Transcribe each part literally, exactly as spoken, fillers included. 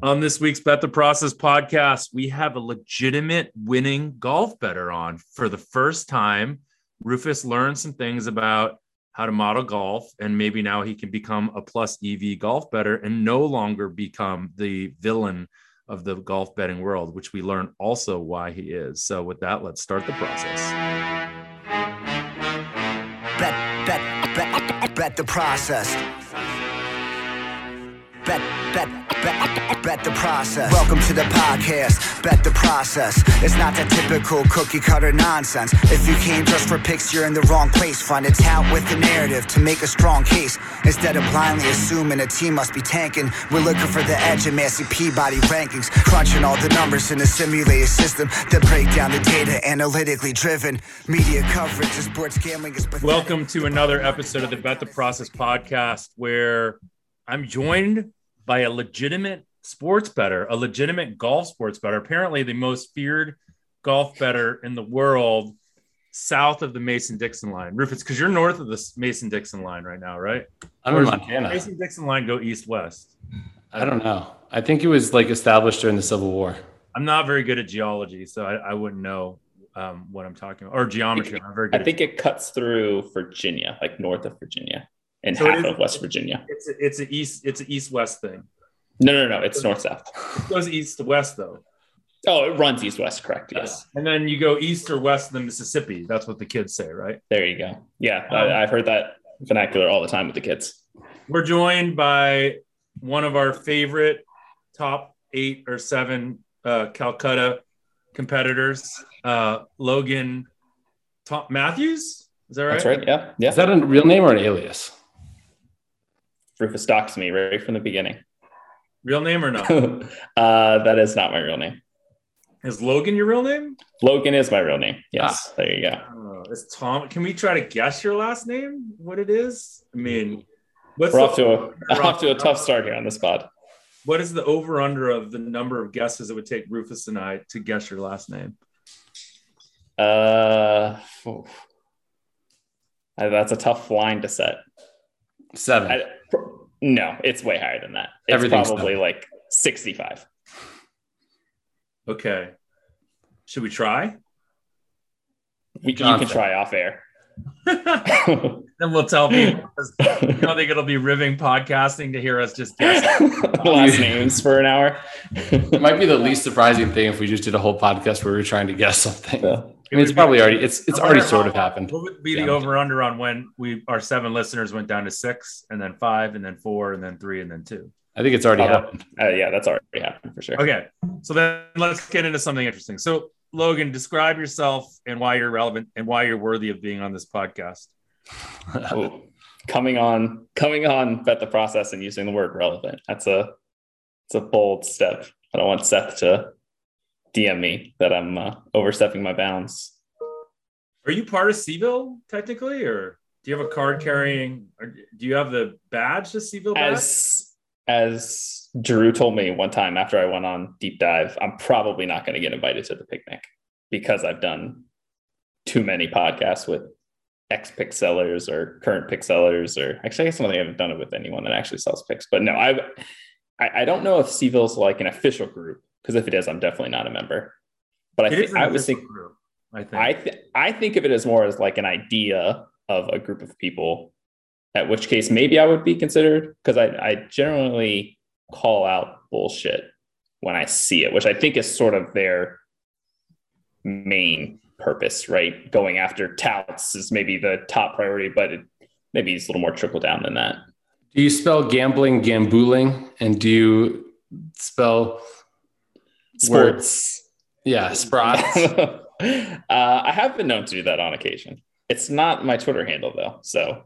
On this week's Bet the Process podcast, we have a legitimate winning golf bettor on. For the first time, Rufus learned some things about how to model golf, and maybe now he can become a plus E V golf bettor and no longer become the villain of the golf betting world, which we learn also why he is. So with that, let's start the process. Bet, bet, bet, bet the process. Bet, bet. Bet, bet the process. Welcome to the podcast, Bet the Process. It's not that typical cookie cutter nonsense. If you came just for picks, you're in the wrong place. Find a tout with the narrative to make a strong case. Instead of blindly assuming a team must be tanking, we're looking for the edge in Massey Peabody rankings. Crunching all the numbers in a simulated system that break down the data analytically driven. Media coverage of sports gambling is pathetic. Welcome to another episode of the Bet the Process podcast, where I'm joined by a legitimate sports bettor, a legitimate golf sports bettor, apparently the most feared golf bettor in the world, south of the Mason-Dixon line. Rufus, because you're north of the Mason-Dixon line right now, right? I'm or in Montana. Mason-Dixon line go east-west? I don't know. I think it was like established during the Civil War. I'm not very good at geology, so I, I wouldn't know um, what I'm talking about. Or geometry. I think, I'm very good I think at- it cuts through Virginia, like north of Virginia. And so half is, of West Virginia. It's a, it's a east. It's an east-west thing. No, no, no. It's north-south. It goes east to west, though. Oh, it runs east-west, correct? Yes. Yeah. And then you go east or west of the Mississippi. That's what the kids say, right? There you go. Yeah, um, I, I've heard that vernacular all the time with the kids. We're joined by one of our favorite top eight or seven uh, Calcutta competitors, uh, Logan Tom- Matthews. Is that right? That's right. Yeah. Yeah. Is that a real name or an alias? Rufus doxed me right from the beginning. Real name or not? uh, that is not my real name. Is Logan your real name? Logan is my real name. Yes. Ah. There you go. Uh, it's Tom. Can we try to guess your last name? What it is? I mean, what's we're, the, off to a, we're off to a tough start here on this pod. What is the over under of the number of guesses it would take Rufus and I to guess your last name? Uh, oh. That's a tough line to set. Seven. I, No, it's way higher than that. It's probably done. Like sixty-five. Okay. Should we try? We, you can try off air. Then we'll tell people. I don't think it'll be riveting podcasting to hear us just guess last names for an hour. It might be the least surprising thing if we just did a whole podcast where we were trying to guess something. Yeah. I mean, it's probably already it's it's already sort of happened. What would be the over under on when we our seven listeners went down to six and then five and then four and then three and then two? I think it's already uh, happened. Uh, yeah, that's already happened for sure. Okay, so then let's get into something interesting. So, Logan, describe yourself and why you're relevant and why you're worthy of being on this podcast. Ooh, coming on, coming on, Bet the Process and using the word relevant. That's a it's a bold step. I don't want Seth to D M me that I'm uh, overstepping my bounds. Are you part of Seville technically, or do you have a card carrying? Or do you have the badge to Seville? As as Drew told me one time after I went on deep dive, I'm probably not going to get invited to the picnic because I've done too many podcasts with ex pick sellers or current pick sellers, or actually, I guess I don't think I haven't done it with anyone that actually sells picks. But no, I've, I I don't know if Seville's like an official group. Because if it is, I'm definitely not a member. But I, th- I was thinking, group, I think I, th- I think of it as more as like an idea of a group of people, at which case maybe I would be considered, because I, I generally call out bullshit when I see it, which I think is sort of their main purpose, right? Going after touts is maybe the top priority, but it maybe it's a little more trickle down than that. Do you spell gambling, gambooling? And do you spell... Sports. Word. Yeah, Sprots. uh, I have been known to do that on occasion. It's not my Twitter handle, though. So,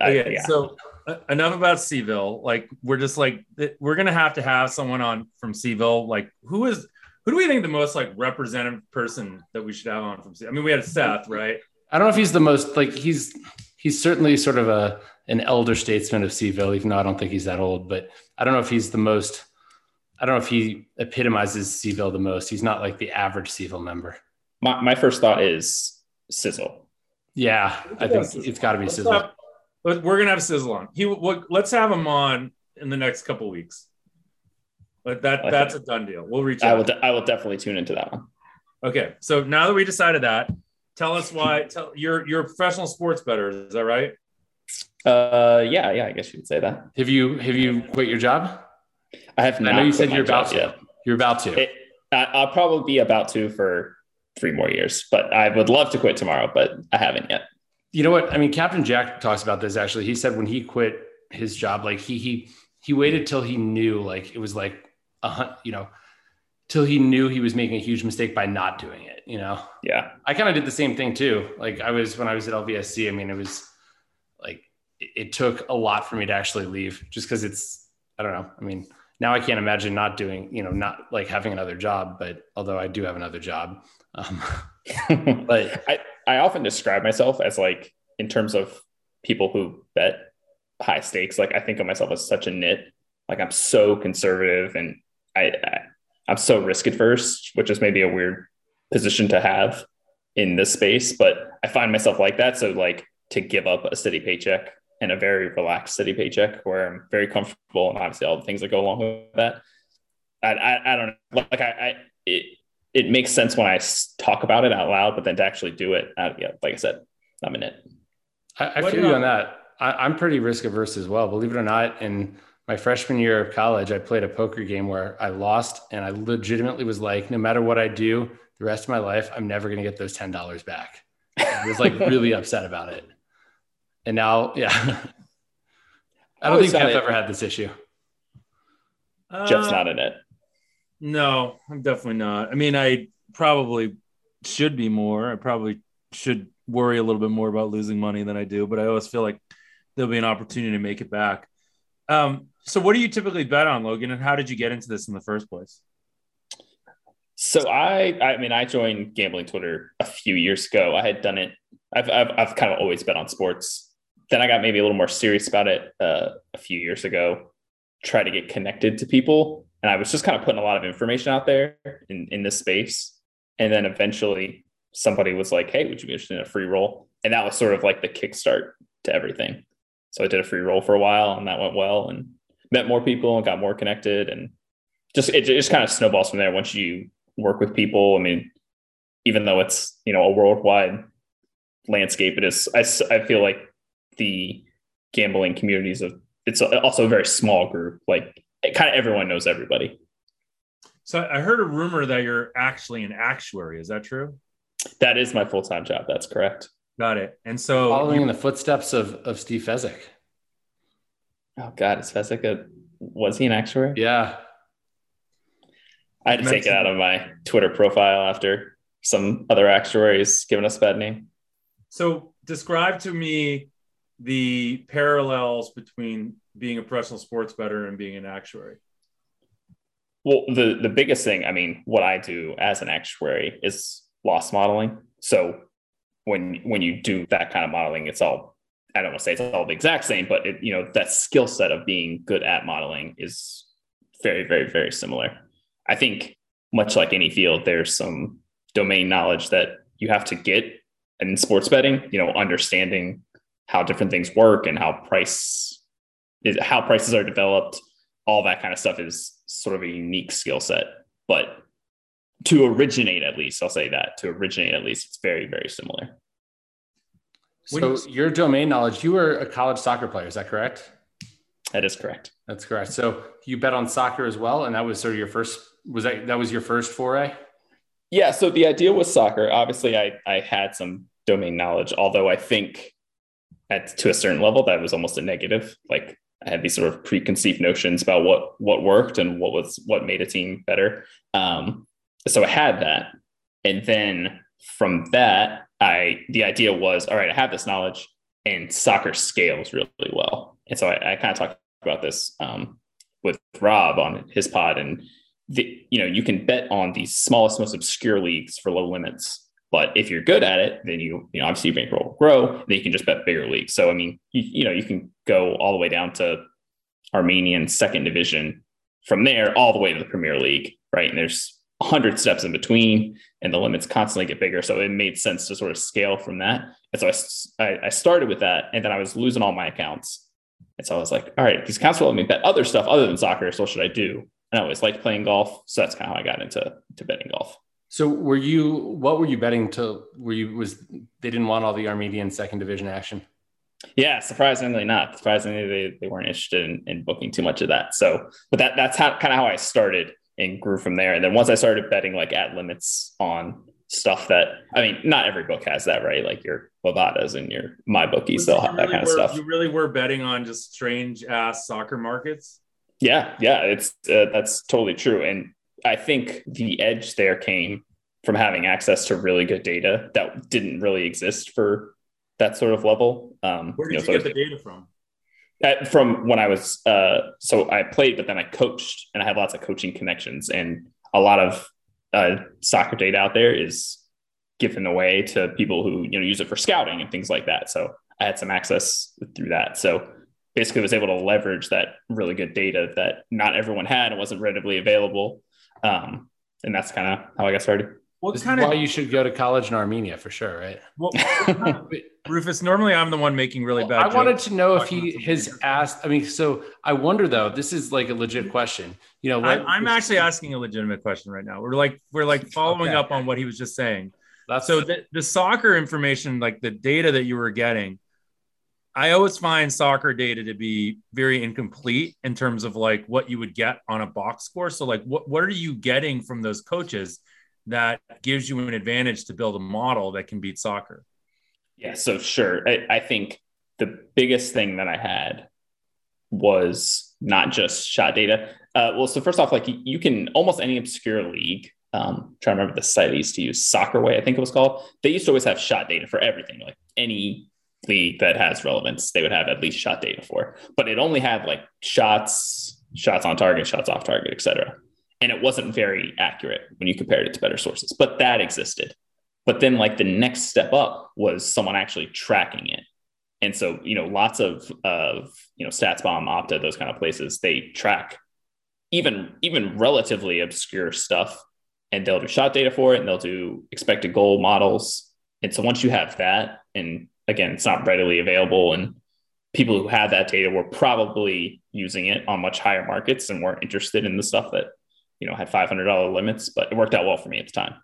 I, okay, yeah. So uh, enough about Seville. Like, we're just like, we're going to have to have someone on from Seville. Like, who is, who do we think the most like representative person that we should have on from Seville? I mean, we had Seth, right? I don't know if he's the most, like, he's, he's certainly sort of a, an elder statesman of Seville, even though I don't think he's that old, but I don't know if he's the most. I don't know if he epitomizes Seville the most. He's not like the average Seville member. My my first thought is Sizzle. Yeah, I think Sizzle. It's got to be let's Sizzle. Have, we're going to have Sizzle on. He, we'll, let's have him on in the next couple of weeks. But that, like that's it. a done deal. We'll reach out. I will, de- I will definitely tune into that one. Okay. So now that we decided that, tell us why. Tell you're you're a professional sports bettor. Is that right? Uh, yeah, yeah. I guess you could say that. Have you have you quit your job? I have not. I know you said you're about to. Yet. You're about to. It, I, I'll probably be about to for three more years, but I would love to quit tomorrow, but I haven't yet. You know what? I mean, Captain Jack talks about this actually. He said when he quit his job, like he he he waited till he knew, like it was like a hunt, you know, till he knew he was making a huge mistake by not doing it. You know? Yeah. I kind of did the same thing too. Like I was, when I was at L V S C, I mean, it was like, it, it took a lot for me to actually leave just cause it's, I don't know. I mean, now I can't imagine not doing, you know, not like having another job, but although I do have another job, um, but I, I often describe myself as like, in terms of people who bet high stakes, like I think of myself as such a nit, like I'm so conservative and I, I I'm so risk adverse, which is maybe a weird position to have in this space, but I find myself like that. So like to give up a steady paycheck and a very relaxed steady paycheck where I'm very comfortable and obviously all the things that go along with that. I I, I don't know. Like I, I it, it makes sense when I talk about it out loud, but then to actually do it, I, yeah, like I said, I'm in it. I, I feel you on that. I, I'm pretty risk averse as well, believe it or not. And my freshman year of college, I played a poker game where I lost and I legitimately was like, no matter what I do the rest of my life, I'm never going to get those ten dollars back. And I was like really upset about it. And now, yeah, I don't I think Jeff's ever had this issue. Uh, Jeff's not in it. No, I'm definitely not. I mean, I probably should be more. I probably should worry a little bit more about losing money than I do, but I always feel like there'll be an opportunity to make it back. Um, so what do you typically bet on, Logan? And how did you get into this in the first place? So I, I mean, I joined Gambling Twitter a few years ago. I had done it. I've, I've, I've kind of always bet on sports. Then I got maybe a little more serious about it uh, a few years ago, try to get connected to people. And I was just kind of putting a lot of information out there in, in this space. And then eventually somebody was like, hey, would you be interested in a free roll? And that was sort of like the kickstart to everything. So I did a free roll for a while and that went well and met more people and got more connected and just, it just kind of snowballs from there. Once you work with people, I mean, even though it's, you know, a worldwide landscape, it is, I, I feel like the gambling communities of, it's also a very small group. Like it, kind of everyone knows everybody. So I heard a rumor that you're actually an actuary. Is that true? That is my full-time job. That's correct. Got it. And so following in the footsteps of, of Steve Fezzik. Oh God, is Fezzik a, was he an actuary? Yeah. I had to take it out of my Twitter profile after some other actuaries giving us a bad name. So describe to me the parallels between being a professional sports bettor and being an actuary. Well, the, the biggest thing, I mean, what I do as an actuary is loss modeling. So when when you do that kind of modeling, it's all, I don't want to say it's all the exact same, but it, you know, that skill set of being good at modeling is very, very, very similar. I think much like any field, there's some domain knowledge that you have to get in sports betting, you know, understanding how different things work and how price is, how prices are developed. All that kind of stuff is sort of a unique skill set, but to originate, at least I'll say that to originate, at least it's very, very similar. So your domain knowledge, you were a college soccer player. Is that correct? That is correct. That's correct. So you bet on soccer as well. And that was sort of your first, was that, that was your first foray? Yeah. So the idea was soccer. Obviously I, I had some domain knowledge, although I think at, to a certain level, that was almost a negative. Like I had these sort of preconceived notions about what, what worked and what was, what made a team better. Um, So I had that. And then from that, I, the idea was, all right, I have this knowledge and soccer scales really well. And so I, I kind of talked about this um, with Rob on his pod and the, you know, you can bet on the smallest, most obscure leagues for low limits, but if you're good at it, then you, you know, obviously your bankroll will grow, then you can just bet bigger leagues. So, I mean, you, you know, you can go all the way down to Armenian second division from there, all the way to the Premier League. Right. And there's hundred steps in between and the limits constantly get bigger. So it made sense to sort of scale from that. And so I, I started with that and then I was losing all my accounts. And so I was like, all right, these accounts will let me bet other stuff other than soccer. So what should I do? and I always liked playing golf. So that's kind of how I got into to betting golf. So were you, what were you betting to, were you, was, they didn't want all the Armenian second division action? Yeah, surprisingly not. Surprisingly, they, they weren't interested in, in booking too much of that. So, but that that's how kind of how I started and grew from there. And then once I started betting like at limits on stuff that, I mean, not every book has that, right? Like your Bovadas and your My Bookies, they'll have that kind of stuff. You really were betting on just strange ass soccer markets? Yeah, yeah, it's uh, that's totally true. And I think the edge there came from having access to really good data that didn't really exist for that sort of level. Um, Where did you, know, you so get was, the data from? At, from when I was, uh, so I played, but then I coached and I had lots of coaching connections, and a lot of uh, soccer data out there is given away to people who, you know, use it for scouting and things like that. So I had some access through that. So basically I was able to leverage that really good data that not everyone had and wasn't readily available. Um, and that's kind of how I got started. What kind of, why you should go to college in Armenia for sure, right? Well, Rufus, normally I'm the one making really well, bad I jokes. Wanted to know if he has asked, I mean, so I wonder though, this is like a legit question. You know, what, I, I'm actually asking a legitimate question right now. We're like, we're like following okay. up on what he was just saying. That's, so the, the soccer information, like the data that you were getting, I always find soccer data to be very incomplete in terms of like what you would get on a box score. So like, what, what are you getting from those coaches that gives you an advantage to build a model that can beat soccer? Yeah. So sure. I, I think the biggest thing that I had was not just shot data. Uh, well, so first off, like you, you can almost any obscure league, um, trying to remember the site I used to use, Soccer Way, I think it was called. They used to always have shot data for everything, like any league that has relevance, they would have at least shot data for, but it only had like shots, shots on target, shots off target, et cetera. And it wasn't very accurate when you compared it to better sources, but that existed. But then like the next step up was someone actually tracking it. And so, you know, lots of, of, you know, StatsBomb, Opta, those kind of places, they track even, even relatively obscure stuff, and they'll do shot data for it and they'll do expected goal models. And so once you have that, and again, it's not readily available, and people who had that data were probably using it on much higher markets and weren't interested in the stuff that, you know, had five hundred dollars limits, but it worked out well for me at the time.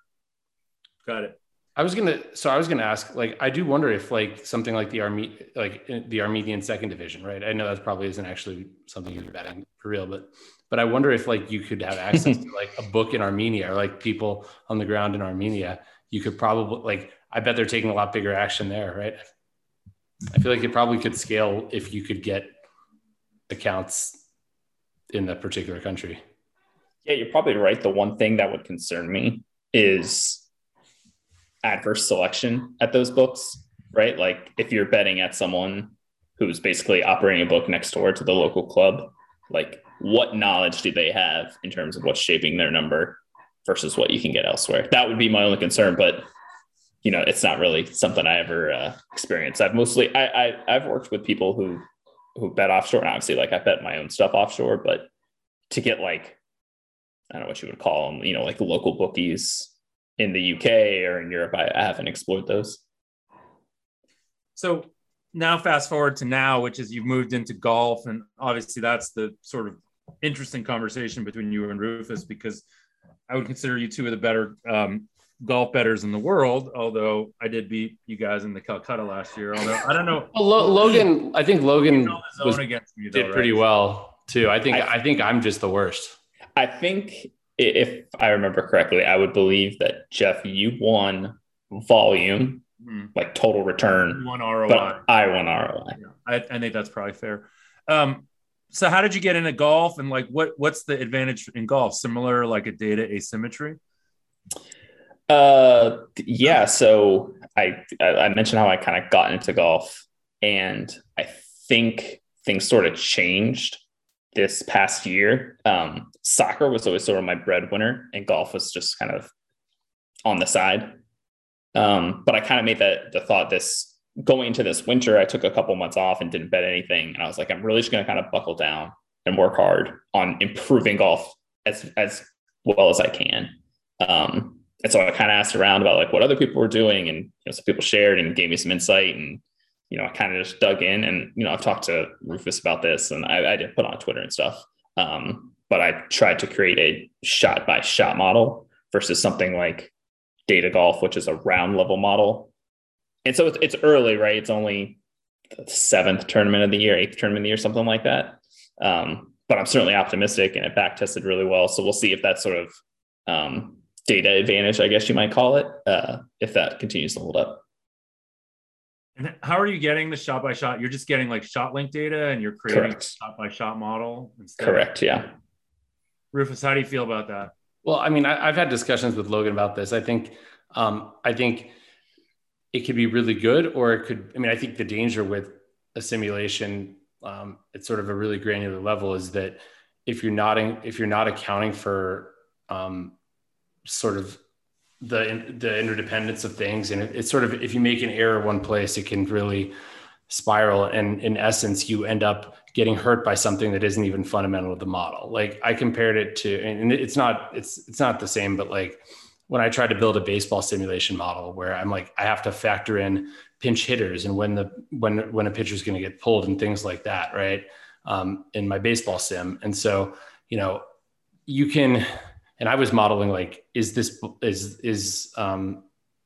Got it. I was going to, so I was going to ask, like, I do wonder if like something like the Army, like the Armenian second division, right? I know that probably isn't actually something you're betting for real, but, but I wonder if like you could have access to like a book in Armenia, or like people on the ground in Armenia, you could probably like, I bet they're taking a lot bigger action there, right? I feel like it probably could scale if you could get accounts in that particular country. Yeah, you're probably right. The one thing that would concern me is adverse selection at those books, right? Like if you're betting at someone who's basically operating a book next door to the local club, like what knowledge do they have in terms of what's shaping their number versus what you can get elsewhere? That would be my only concern, but you know, it's not really something I ever uh, experienced. I've mostly, I, I, I've worked with people who, who bet offshore, and obviously like I bet my own stuff offshore, but to get like, I don't know what you would call them, you know, like local bookies in the U K or in Europe, I, I haven't explored those. So now fast forward to now, which is you've moved into golf. And obviously that's the sort of interesting conversation between you and Rufus, because I would consider you two of the better um, golf bettors in the world, although I did beat you guys in the Calcutta last year. Although I don't know, well, Lo- Logan, I think Logan was, against me, though, did pretty right? well too. I think I, I think I'm just the worst. I think if I remember correctly, I would believe that Jeff, you won volume, mm-hmm. like total return. You won R O I. But I won R O I. Yeah, I, I think that's probably fair. Um, so how did you get into golf, and like what what's the advantage in golf? Similar, like a data asymmetry. Uh, yeah. So I, I mentioned how I kind of got into golf, and I think things sort of changed this past year. Um, soccer was always sort of my breadwinner, and golf was just kind of on the side. Um, but I kind of made that the thought this going into this winter, I took a couple months off and didn't bet anything. And I was like, I'm really just going to kind of buckle down and work hard on improving golf as, as well as I can. Um, And so I kind of asked around about like what other people were doing, and you know, some people shared and gave me some insight, and, you know, I kind of just dug in, and, you know, I've talked to Rufus about this, and I, I did put on Twitter and stuff. Um, but I tried to create a shot by shot model versus something like Data Golf, which is a round level model. And so it's, it's early, right? It's only the seventh tournament of the year, eighth tournament of the year, something like that. Um, but I'm certainly optimistic, and it back tested really well. So we'll see if that sort of um, data advantage, I guess you might call it, uh, if that continues to hold up. And how are you getting the shot by shot? You're just getting like ShotLink data and you're creating a shot by shot model instead. Correct. Yeah. Rufus, how do you feel about that? Well, I mean, I, I've had discussions with Logan about this. I think, um, I think it could be really good, or it could, I mean, I think the danger with a simulation um, at sort of a really granular level is that if you're not, in, if you're not accounting for um, sort of the, the interdependence of things. And it, it's sort of, if you make an error one place, it can really spiral. And in essence, you end up getting hurt by something that isn't even fundamental to the model. Like I compared it to, and it's not, it's, it's not the same, but like when I tried to build a baseball simulation model where I'm like, I have to factor in pinch hitters and when the, when, when a pitcher is going to get pulled and things like that. Right. Um, in my baseball sim. And so, you know, you can, and I was modeling like, is this, is, is um,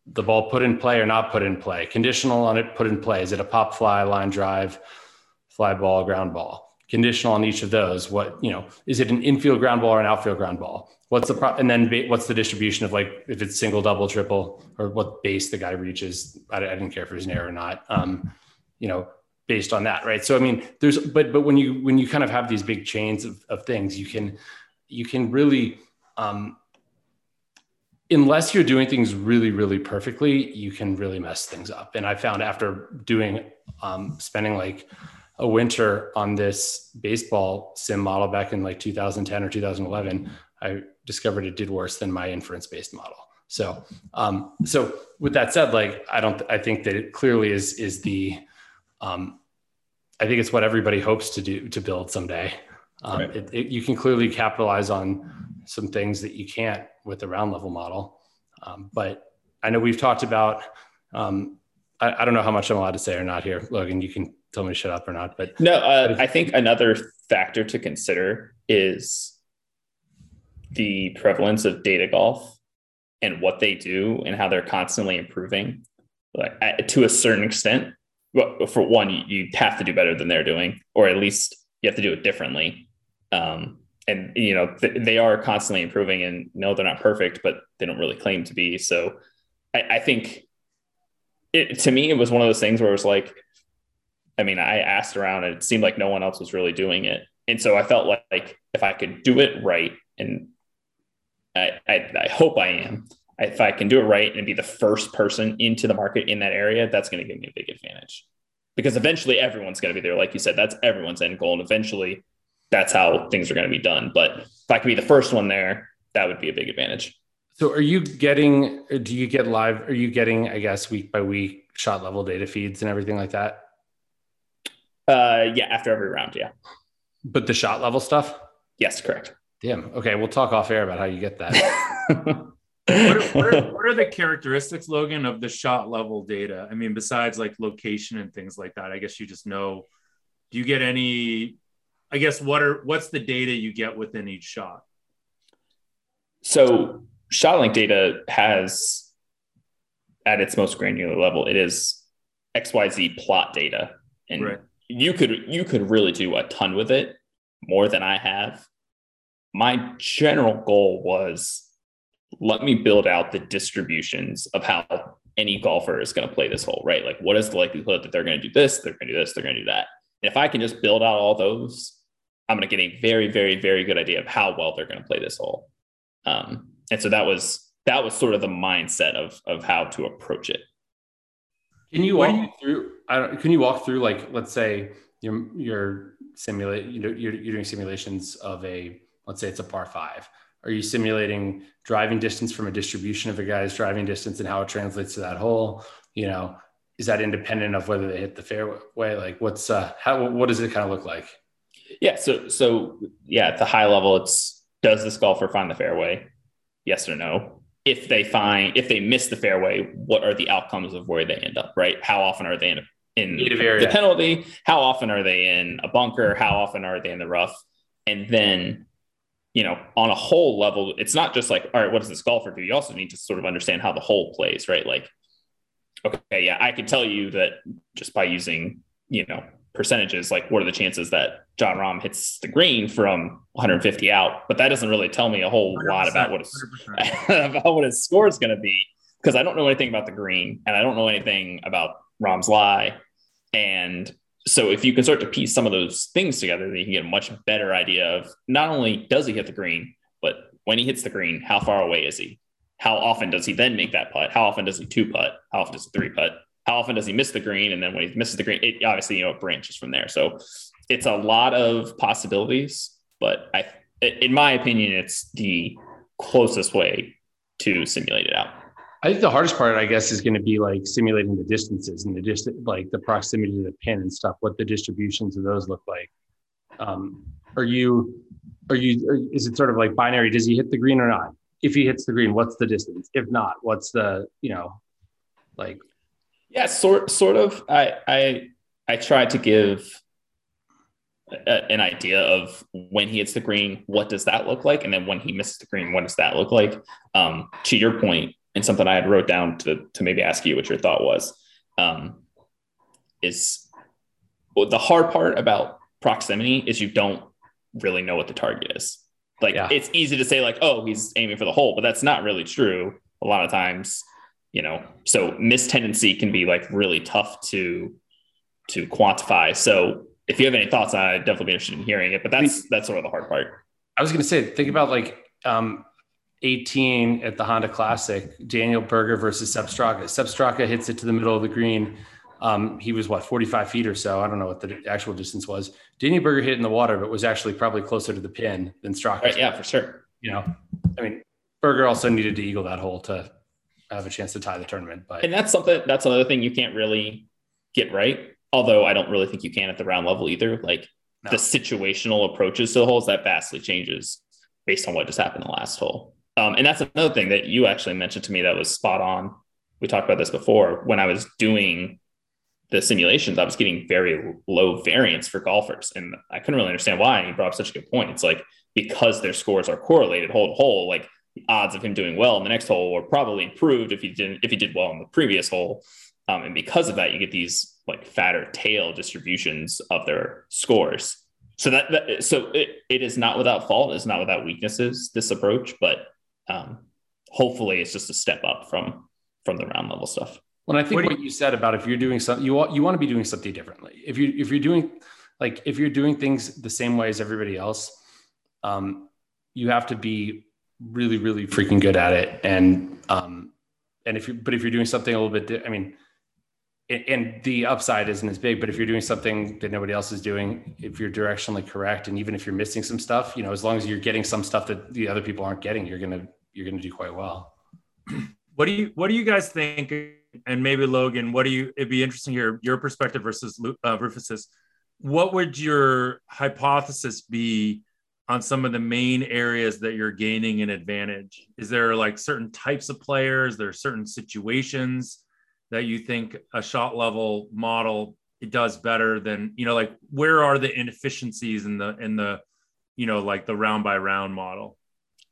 the ball put in play or not put in play? Conditional on it, put in play. Is it a pop fly, line drive, fly ball, ground ball? Conditional on each of those. What, you know, is it an infield ground ball or an outfield ground ball? What's the, pro- and then ba- what's the distribution of like, if it's single, double, triple, or what base the guy reaches? I, I didn't care if it was an error or not, um, you know, based on that. Right. So, I mean, there's, but, but when you, when you kind of have these big chains of, of things, you can, you can really, Um, unless you're doing things really, really perfectly, you can really mess things up. And I found after doing, um, spending like a winter on this baseball sim model back in like two thousand ten or two thousand eleven, I discovered it did worse than my inference-based model. So, um, so with that said, like, I don't, I think that it clearly is, is the, um, I think it's what everybody hopes to do, to build someday. Um, right. it, it, you can clearly capitalize on some things that you can't with the round level model. Um, but I know we've talked about, um, I, I don't know how much I'm allowed to say or not here, Logan, you can tell me to shut up or not, but no, uh, but if- I think another factor to consider is the prevalence of Data Golf and what they do and how they're constantly improving. Like I, to a certain extent, for one, you, you have to do better than they're doing, or at least you have to do it differently. Um, And, you know, th- they are constantly improving, and no, they're not perfect, but they don't really claim to be. So I, I think it, to me, it was one of those things where it was like, I mean, I asked around and it seemed like no one else was really doing it. And so I felt like, like if I could do it right, and I, I, I hope I am, if I can do it right and be the first person into the market in that area, that's going to give me a big advantage, because eventually everyone's going to be there. Like you said, that's everyone's end goal. And eventually that's how things are going to be done. But if I could be the first one there, that would be a big advantage. So are you getting, or do you get live? Are you getting, I guess, week by week shot level data feeds and everything like that? Uh, yeah. After every round. Yeah. But the shot level stuff? Yes. Correct. Damn. Okay. We'll talk off air about how you get that. what, are, what, are, what are the characteristics, Logan, of the shot level data? I mean, besides like location and things like that, I guess you just know, do you get any, I guess, what are, what's the data you get within each shot? So ShotLink data has, at its most granular level, it is X Y Z plot data. And right. you could, you could really do a ton with it, more than I have. My general goal was, let me build out the distributions of how any golfer is going to play this hole, right? Like, what is the likelihood that they're going to do this? They're going to do this. They're going to do that. And if I can just build out all those, I'm going to get a very, very, very good idea of how well they're going to play this hole. Um, and so that was, that was sort of the mindset of, of how to approach it. Can you walk you, through, I don't, can you walk through, like, let's say you're, you're simulating, you know, you're, you're doing simulations of a, let's say it's a par five. Are you simulating driving distance from a distribution of a guy's driving distance and how it translates to that hole? You know, is that independent of whether they hit the fairway? Like what's, uh, how, what does it kind of look like? Yeah. So, so yeah, at the high level, it's, does this golfer find the fairway? Yes or no. If they find, if they miss the fairway, what are the outcomes of where they end up, right? How often are they in, in the penalty? How often are they in a bunker? How often are they in the rough? And then you know, on a whole level, it's not just like, all right, what does this golfer do? You also need to sort of understand how the whole plays, right? Like, okay, yeah, I could tell you that just by using, you know, percentages, like what are the chances that John Rahm hits the green from one hundred fifty out, but that doesn't really tell me a whole lot about what his, about what his score is going to be, because I don't know anything about the green and I don't know anything about Rahm's lie. And so if you can start to piece some of those things together, then you can get a much better idea of not only does he hit the green, but when he hits the green, how far away is he? How often does he then make that putt? How often does he two putt? How often does he three putt? How often does he miss the green? And then when he misses the green, it obviously, you know, it branches from there. So it's a lot of possibilities, but I, in my opinion, it's the closest way to simulate it out. I think the hardest part, I guess, is going to be like simulating the distances and the dist- like the proximity to the pin and stuff, what the distributions of those look like. Um, are you, are you, are, is it sort of like binary? Does he hit the green or not? If he hits the green, what's the distance? If not, what's the, you know, like. Yeah, sort, sort of. I, I, I tried to give a, an idea of when he hits the green, what does that look like? And then when he misses the green, what does that look like? Um, to your point, and something I had wrote down to, to maybe ask you what your thought was, um, is well, the hard part about proximity is you don't really know what the target is. Like, yeah. It's easy to say like, oh, he's aiming for the hole, but that's not really true a lot of times, you know? So missed tendency can be like really tough to, to quantify. So if you have any thoughts on it, I'd definitely be interested in hearing it, but that's, that's sort of the hard part. I was going to say, think about like, um, eighteen at the Honda Classic, Daniel Berger versus Seb Straka. Seb Straka hits it to the middle of the green. Um, he was what, forty-five feet or so. I don't know what the actual distance was. Daniel Berger hit it in the water, but was actually probably closer to the pin than Straka. Right, yeah, for sure. You know, I mean, Berger also needed to eagle that hole to have a chance to tie the tournament. But and that's something, that's another thing you can't really get right. Although I don't really think you can at the round level either. Like no. The situational approaches to the holes that vastly changes based on what just happened in the last hole. Um, and that's another thing that you actually mentioned to me that was spot on. We talked about this before. When I was doing the simulations, I was getting very low variance for golfers. And I couldn't really understand why. And you brought up such a good point. It's like, because their scores are correlated hole to hole, like the odds of him doing well in the next hole were probably improved if he didn't, if he did well in the previous hole. Um, and because of that, you get these like fatter tail distributions of their scores. So that, that so it, it is not without fault. It's not without weaknesses, this approach, but Um, hopefully it's just a step up from, from the round level stuff. Well, and I think what, what you said about if you're doing something, you want, you want to be doing something differently. If you, if you're doing like, if you're doing things the same way as everybody else, um, you have to be really, really freaking good at it. And, um, and if you, but if you're doing something a little bit, di- I mean, it, and the upside isn't as big, but if you're doing something that nobody else is doing, if you're directionally correct, and even if you're missing some stuff, you know, as long as you're getting some stuff that the other people aren't getting, you're going to, you're going to do quite well. What do you, what do you guys think? And maybe Logan, what do you, it'd be interesting to hear your perspective versus uh, Rufus's. What would your hypothesis be on some of the main areas that you're gaining an advantage? Is there like certain types of players? There are certain situations that you think a shot level model, it does better than, you know, like where are the inefficiencies in the, in the, you know, like the round by round model?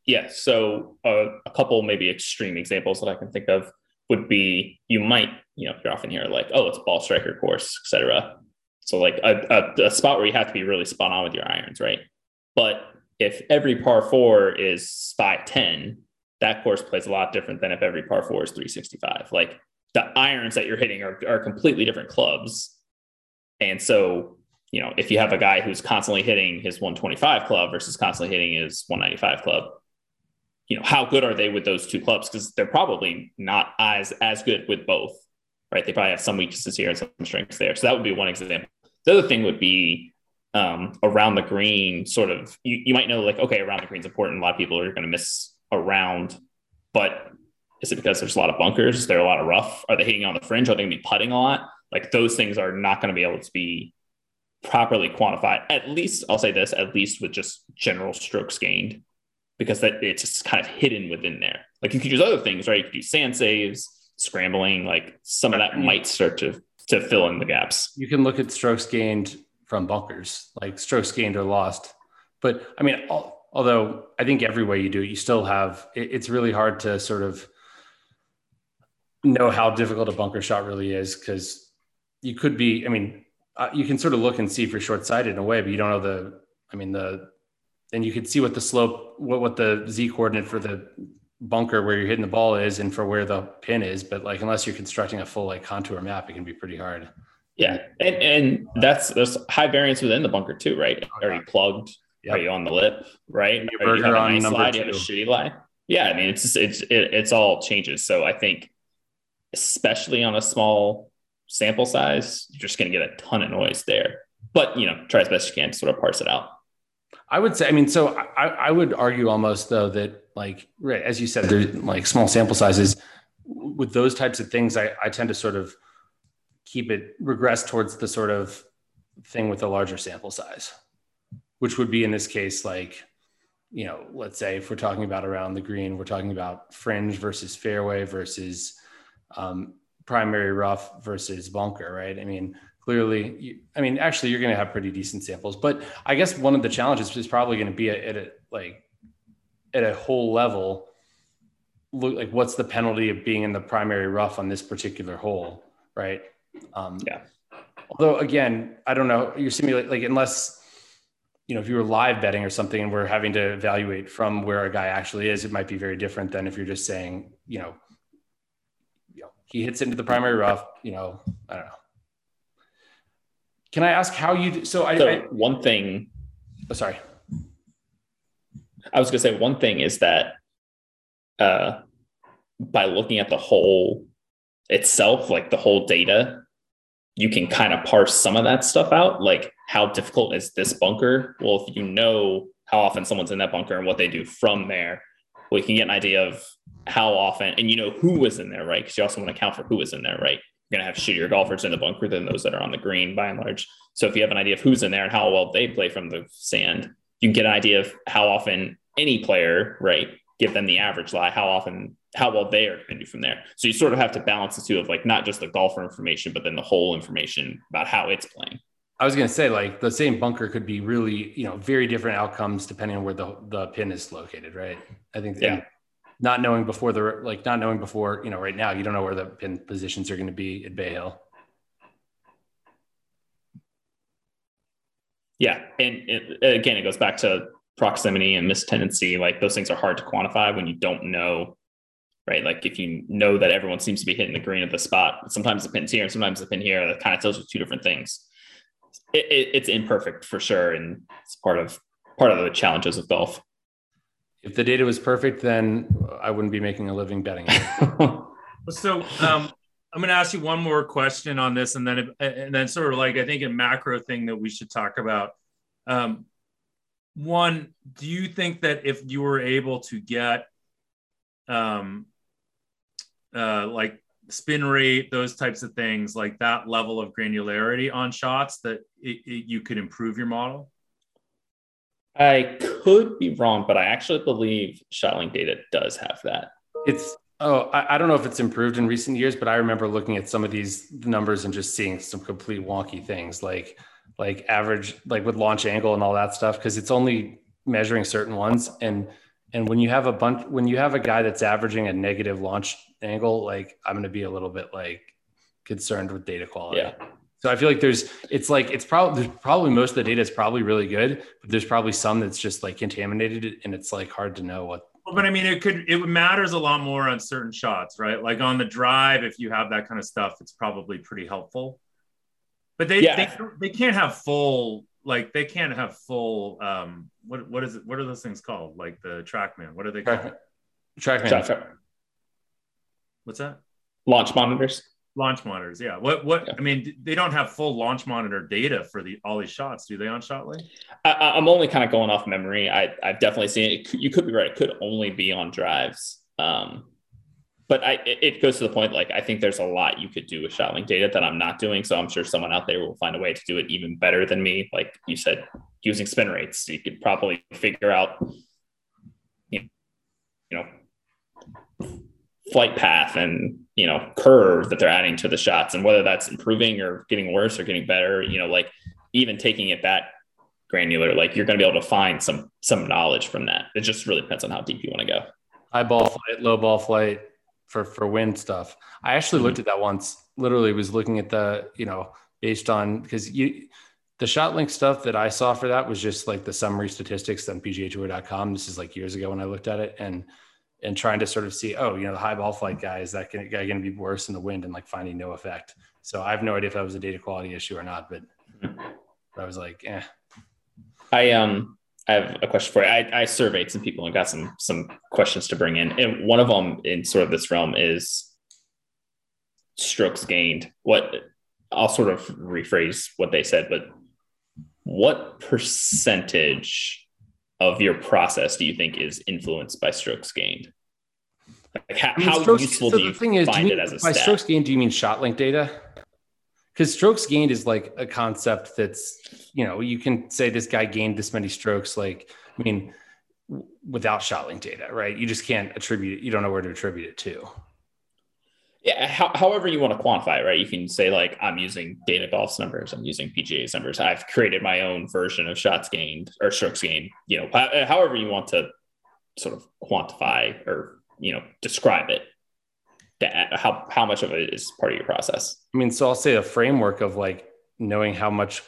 Yeah. So uh, a couple, maybe extreme examples that I can think of would be, you might, you know, you're often here like, oh, it's ball striker course, et cetera. So like a, a, a spot where you have to be really spot on with your irons. Right. But if every par four is five ten, that course plays a lot different than if every par four is three sixty-five. Like, the irons that you're hitting are, are completely different clubs. And so, you know, if you have a guy who's constantly hitting his one twenty-five club versus constantly hitting his one ninety-five club, you know, how good are they with those two clubs? Because they're probably not as, as good with both, right? They probably have some weaknesses here and some strengths there. So that would be one example. The other thing would be um, around the green, sort of, you, you might know like, okay, around the green is important. A lot of people are going to miss around, but is it because there's a lot of bunkers? Is there a lot of rough? Are they hitting on the fringe? Are they going to be putting a lot? Like those things are not going to be able to be properly quantified. At least I'll say this, at least with just general strokes gained, because that it's just kind of hidden within there. Like you could use other things, right? You could do sand saves, scrambling, like some of that might start to, to fill in the gaps. You can look at strokes gained from bunkers, like strokes gained or lost. But I mean, all, Although I think every way you do it, you still have, it, it's really hard to sort of know how difficult a bunker shot really is, because you could be, I mean, uh, you can sort of look and see if you're short-sighted in a way, but you don't know the, I mean, the, and you could see what the slope, what, what the Z coordinate for the bunker where you're hitting the ball is and for where the pin is. But like, unless you're constructing a full like contour map, it can be pretty hard. Yeah. And and that's, there's high variance within the bunker too, right? Are you plugged? Yep. Are you on the lip? Right. Are you have a nice lie? Do you have a shitty lie? Yeah. I mean, it's, just, it's, it, it's all changes. So I think, especially on a small sample size, you're just going to get a ton of noise there, but you know, try as best you can to sort of parse it out. I would say, I mean, so I, I would argue almost though that like, right, as you said, there's like small sample sizes with those types of things. I, I tend to sort of keep it regress towards the sort of thing with a larger sample size, which would be in this case, like, you know, let's say if we're talking about around the green, we're talking about fringe versus fairway versus um, primary rough versus bunker, right? I mean, clearly, you, I mean, actually you're going to have pretty decent samples, but I guess one of the challenges is probably going to be at a, like at a whole level, look like what's the penalty of being in the primary rough on this particular hole, right? Um, yeah. Although again, I don't know, you're simulating, like unless, you know, if you were live betting or something and we're having to evaluate from where a guy actually is, it might be very different than if you're just saying, you know, you know he hits into the primary rough, you know, I don't know. Can I ask how you, do, so I- so I, one thing. Oh, sorry. I was gonna say one thing is that uh, by looking at the whole itself, like the whole data, you can kind of parse some of that stuff out. Like how difficult is this bunker? Well, if you know how often someone's in that bunker and what they do from there, well, you can get an idea of how often, and you know who was in there, right? Because you also want to account for who was in there, right? You're going to have shittier golfers in the bunker than those that are on the green by and large. So if you have an idea of who's in there and how well they play from the sand, you can get an idea of how often any player, right? Give them the average lie, how often, how well they are going to do from there. So you sort of have to balance the two of like, not just the golfer information, but then the whole information about how it's playing. I was going to say like the same bunker could be really, you know, very different outcomes depending on where the, the pin is located. Right. I think that yeah. not knowing before the, like not knowing before, you know, right now, you don't know where the pin positions are going to be at Bay Hill. Yeah. And it, again, it goes back to proximity and missed tendency. Like those things are hard to quantify when you don't know, right? Like if you know that everyone seems to be hitting the green at the spot, sometimes the pin's here and sometimes the pin here, that kind of tells you two different things. It, it, it's imperfect for sure. And it's part of, part of the challenges of golf. If the data was perfect, then I wouldn't be making a living betting. So um, I'm going to ask you one more question on this. And then, if, and then sort of like, I think a macro thing that we should talk about. Um, one, do you think that if you were able to get um, uh, like spin rate, those types of things, like that level of granularity on shots, that it, it, you could improve your model? I could be wrong, but I actually believe ShotLink data does have that. It's, oh, I, I don't know if it's improved in recent years, but I remember looking at some of these numbers and just seeing some complete wonky things like, like average, like with launch angle and all that stuff, because it's only measuring certain ones. And, and when you have a bunch, when you have a guy that's averaging a negative launch angle, like I'm going to be a little bit like concerned with data quality. Yeah. So I feel like there's, it's like, it's probably, probably most of the data is probably really good, but there's probably some that's just like contaminated and it's like hard to know what. Well, but I mean, it could, it matters a lot more on certain shots, right? Like on the drive, if you have that kind of stuff, it's probably pretty helpful, but they, yeah. they, they can't have full, like they can't have full, um, what, what is it? What are those things called? Like the TrackMan, what are they called? TrackMan. TrackMan. What's that? Launch monitors. Launch monitors, yeah. What? What? Yeah. I mean, they don't have full launch monitor data for the all these shots, do they? On ShotLink, I, I'm only kind of going off memory. I, I've definitely seen it. You could be right. It could only be on drives. Um, but I, it goes to the point. Like, I think there's a lot you could do with ShotLink data that I'm not doing. So I'm sure someone out there will find a way to do it even better than me. Like you said, using spin rates, you could probably figure out, you know, flight path and, you know, curve that they're adding to the shots and whether that's improving or getting worse or getting better, you know, like even taking it back granular, like you're going to be able to find some, some knowledge from that. It just really depends on how deep you want to go. High ball flight, low ball flight for, for wind stuff. I actually mm-hmm. looked at that once, literally was looking at the, you know, based on, because you, the ShotLink stuff that I saw for that was just like the summary statistics on P G A tour dot com. This is like years ago when I looked at it, and, and trying to sort of see, oh, you know, the high ball flight guy, is that guy going to be worse in the wind, and like finding no effect. So I have no idea if that was a data quality issue or not, but I was like, eh. I, um, I have a question for you. I, I surveyed some people and got some, some questions to bring in. And one of them in sort of this realm is strokes gained. What I'll sort of rephrase what they said, but what percentage of your process do you think is influenced by strokes gained? Like how, I mean, how strokes, useful so do you find is, do you mean, it as a by stat? By strokes gained, do you mean ShotLink data? Because strokes gained is like a concept that's, you know, you can say this guy gained this many strokes. Like, I mean, w- without ShotLink data, right? You just can't attribute it. You don't know where to attribute it to. Yeah. How, however you want to quantify it, right? You can say like, I'm using Data Golf's numbers. I'm using P G A's numbers. I've created my own version of shots gained or strokes gained, you know, h- however you want to sort of quantify or, you know, describe it. How how much of it is part of your process? I mean, so I'll say a framework of like knowing how much,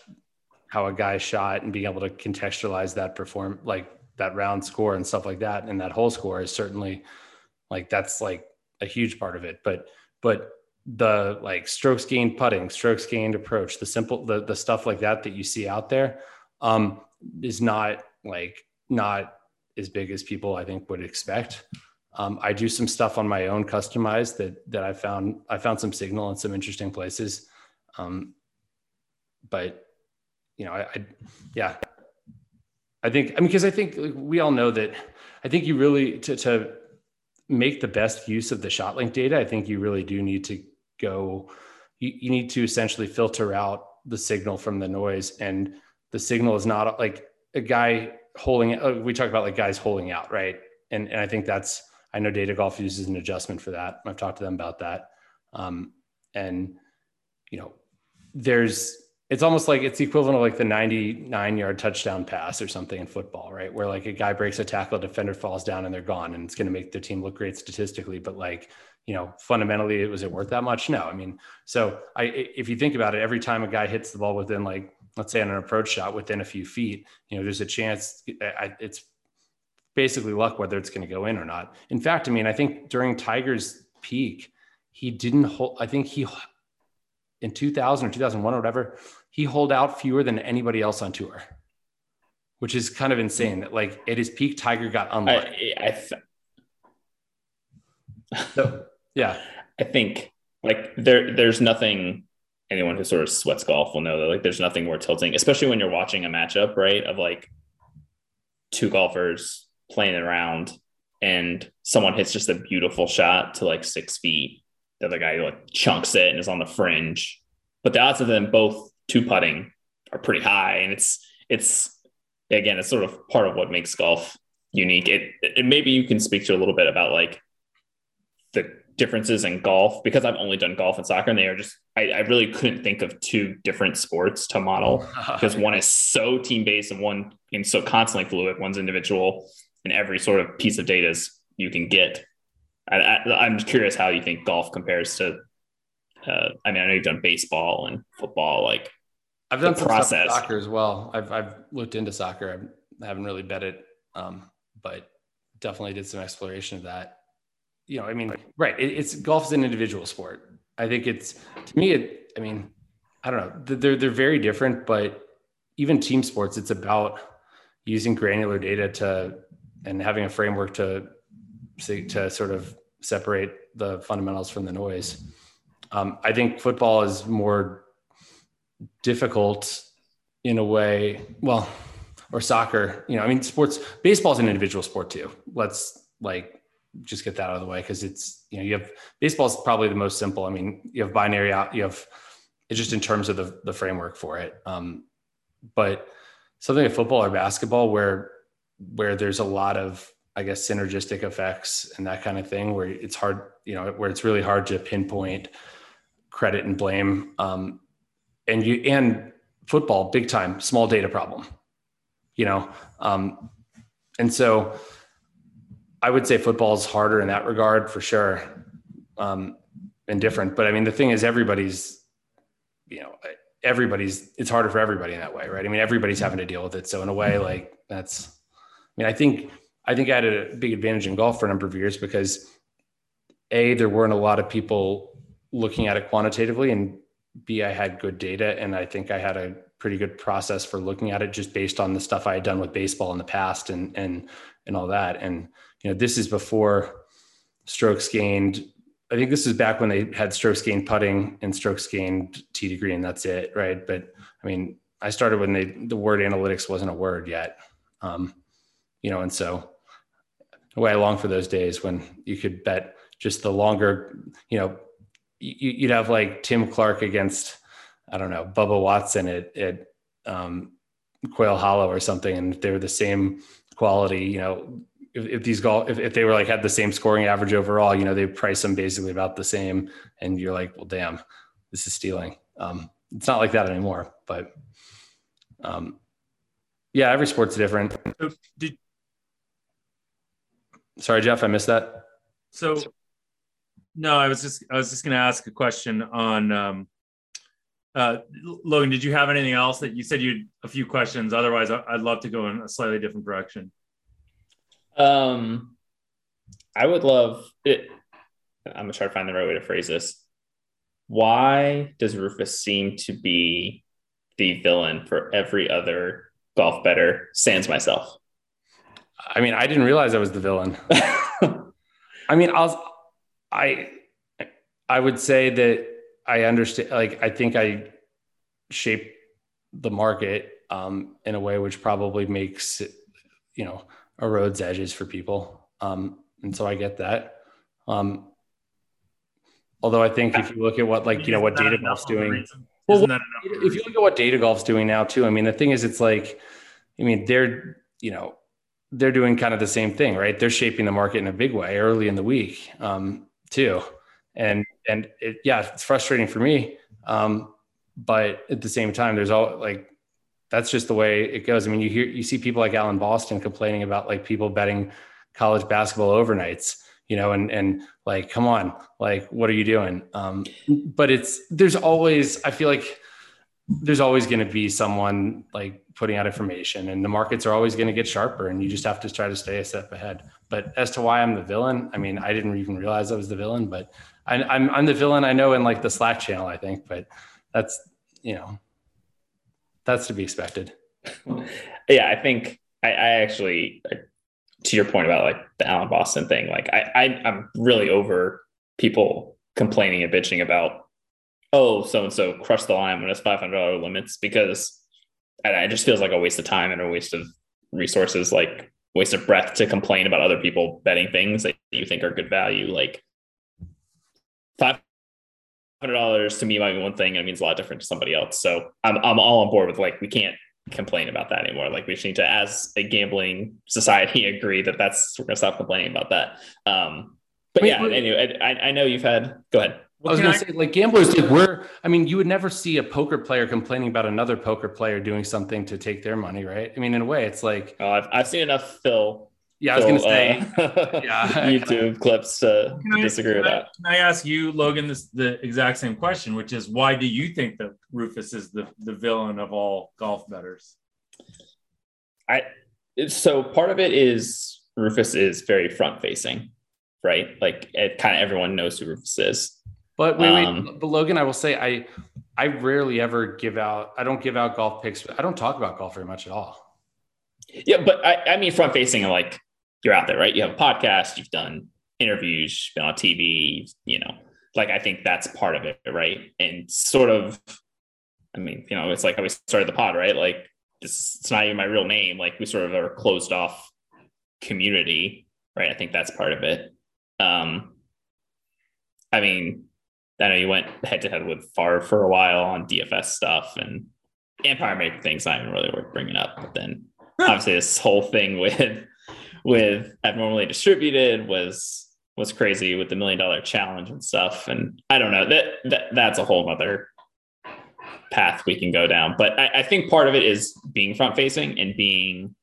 how a guy shot and being able to contextualize that perform, like that round score and stuff like that. And that whole score is certainly like, that's like a huge part of it. But, but the like strokes gained putting, strokes gained approach, the simple, the, the stuff like that, that you see out there um, is not like, not as big as people I think would expect. Um, I do some stuff on my own customized that, that I found, I found some signal in some interesting places. Um, but you know, I, I, yeah, I think, I mean, cause I think like, we all know that I think you really, to, to make the best use of the ShotLink data, I think you really do need to go, you, you need to essentially filter out the signal from the noise, and the signal is not like a guy holding, uh, we talk about like guys holding out. Right. And, and I think that's, I know Data Golf uses an adjustment for that. I've talked to them about that. Um, and, you know, there's, it's almost like it's the equivalent of like the ninety-nine yard touchdown pass or something in football, right? Where like a guy breaks a tackle, a defender falls down and they're gone, and it's going to make their team look great statistically. But like, you know, fundamentally, was it worth that much? No. I mean, so I, if you think about it, every time a guy hits the ball within like, let's say on an approach shot within a few feet, you know, there's a chance I, it's, basically luck whether it's going to go in or not. In fact, I mean, I think during Tiger's peak, he didn't hold, I think he, in two thousand or two thousand one or whatever, he holed out fewer than anybody else on tour, which is kind of insane that like at his peak, Tiger got unlucky. I, I th- so, yeah. I think like there, there's nothing, anyone who sort of sweats golf will know that like there's nothing more tilting, especially when you're watching a matchup, right? Of like two golfers playing around and someone hits just a beautiful shot to like six feet. The other guy like chunks it and is on the fringe, but the odds of them both two putting are pretty high. And it's, it's, again, it's sort of part of what makes golf unique. It, it maybe you can speak to a little bit about like the differences in golf, because I've only done golf and soccer, and they are just, I, I really couldn't think of two different sports to model because one is so team-based and one is so constantly fluid. One's individual. And every sort of piece of data you can get. I, I, I'm curious how you think golf compares to, uh, I mean, I know you've done baseball and football, like I've done some stuff with soccer as well. I've, I've looked into soccer. I haven't really bet it, um, but definitely did some exploration of that. You know, I mean, right. It, it's golf is an individual sport. I think it's, to me, it, I mean, I don't know. They're, they're very different, but even team sports, it's about using granular data to, and having a framework to to sort of separate the fundamentals from the noise. Um, I think football is more difficult in a way, well, or soccer, you know, I mean, sports, baseball is an individual sport too. Let's like, just get that out of the way. Cause it's, you know, you have, baseball is probably the most simple. I mean, you have binary out, you have it's just in terms of the, the framework for it. Um, but something like football or basketball where, where there's a lot of, I guess, synergistic effects and that kind of thing where it's hard, you know, where it's really hard to pinpoint credit and blame. Um, and you, and football, big time, small data problem, you know? Um, and so I would say football is harder in that regard for sure. Um, and different, but I mean, the thing is everybody's, you know, everybody's, it's harder for everybody in that way. Right. I mean, everybody's having to deal with it. So in a way, like that's, I mean, I think, I think I had a big advantage in golf for a number of years because A, there weren't a lot of people looking at it quantitatively, and B, I had good data. And I think I had a pretty good process for looking at it just based on the stuff I had done with baseball in the past and, and, and all that. And, you know, this is before strokes gained. I think this is back when they had strokes gained putting and strokes gained tee to green. That's it. Right. But I mean, I started when they, the word analytics wasn't a word yet. Um, you know, and so the way I long for those days when you could bet just the longer, you know, you, you'd have like Tim Clark against, I don't know, Bubba Watson at, at um, Quail Hollow or something. And if they were the same quality, you know, if, if these golf, if, if they were like had the same scoring average overall, you know, they price them basically about the same. And you're like, well, damn, this is stealing. Um, it's not like that anymore, but um, yeah, every sport's different. So did- Sorry, Jeff, I missed that. So no, I was just, I was just going to ask a question on um, uh, Logan, did you have anything else that you said you had a few questions? Otherwise I'd love to go in a slightly different direction. Um, I would love it. I'm gonna try to find the right way to phrase this. Why does Rufus seem to be the villain for every other golf bettor sans myself? I mean, I didn't realize I was the villain. I mean, I'll, I, I would say that I understand, like, I think I shaped the market, um, in a way which probably makes, you know, erodes edges for people. Um, and so I get that. Um, although I think if you look at what, like, you know, what Data Golf's doing, well, if you look at what Data Golf's doing now too, I mean, the thing is, it's like, I mean, they're, you know, they're doing kind of the same thing, right? They're shaping the market in a big way early in the week, um, too. And, and it, yeah, it's frustrating for me. Um, but at the same time, there's all like, that's just the way it goes. I mean, you hear, you see people like Alan Boston complaining about like people betting college basketball overnights, you know, and, and like, come on, like, what are you doing? Um, but it's, there's always, I feel like there's always going to be someone like putting out information, and the markets are always going to get sharper, and you just have to try to stay a step ahead. But as to why I'm the villain, I mean, I didn't even realize I was the villain, but I, I'm, I'm the villain, I know, in like the Slack channel, I think, but that's, you know, that's to be expected. Yeah, I think I, I actually, to your point about like the Alan Boston thing, like I, I I'm really over people complaining and bitching about, oh, so-and-so crushed the line when it's five hundred dollars limits, because and it just feels like a waste of time and a waste of resources, like waste of breath to complain about other people betting things that you think are good value. Like five hundred dollars to me might be one thing, and it means a lot different to somebody else. So I'm I'm all on board with like, we can't complain about that anymore. Like we just need to, as a gambling society, agree that that's, we're going to stop complaining about that. Um, but Wait, yeah, what? anyway, I, I know you've had, go ahead. I was going to say, like gamblers, like we're, I mean, you would never see a poker player complaining about another poker player doing something to take their money, right? I mean, in a way, it's like... Oh, I've, I've seen enough Phil. Yeah, Phil, I was going to say... Uh, yeah, YouTube clips to, to I, disagree with I, that. Can I ask you, Logan, this, the exact same question, which is, why do you think that Rufus is the, the villain of all golf bettors? I So part of it is Rufus is very front-facing, right? Like, it, kind of everyone knows who Rufus is. But wait, wait, um, but Logan, I will say, I, I rarely ever give out, I don't give out golf picks. I don't talk about golf very much at all. Yeah. But I, I mean, front facing, like you're out there, right? You have a podcast, you've done interviews, you've been on T V, you know, like, I think that's part of it. Right. And sort of, I mean, you know, it's like how we started the pod, right? Like this, it's not even my real name. Like we sort of are closed off community, right? I think that's part of it. Um, I mean, I know you went head to head with Favre for a while on D F S stuff, and Empire Maker things not even really worth bringing up. But then obviously this whole thing with with abnormally distributed was was crazy with the million dollar challenge and stuff. And I don't know, that, that that's a whole other path we can go down. But I, I think part of it is being front facing and being.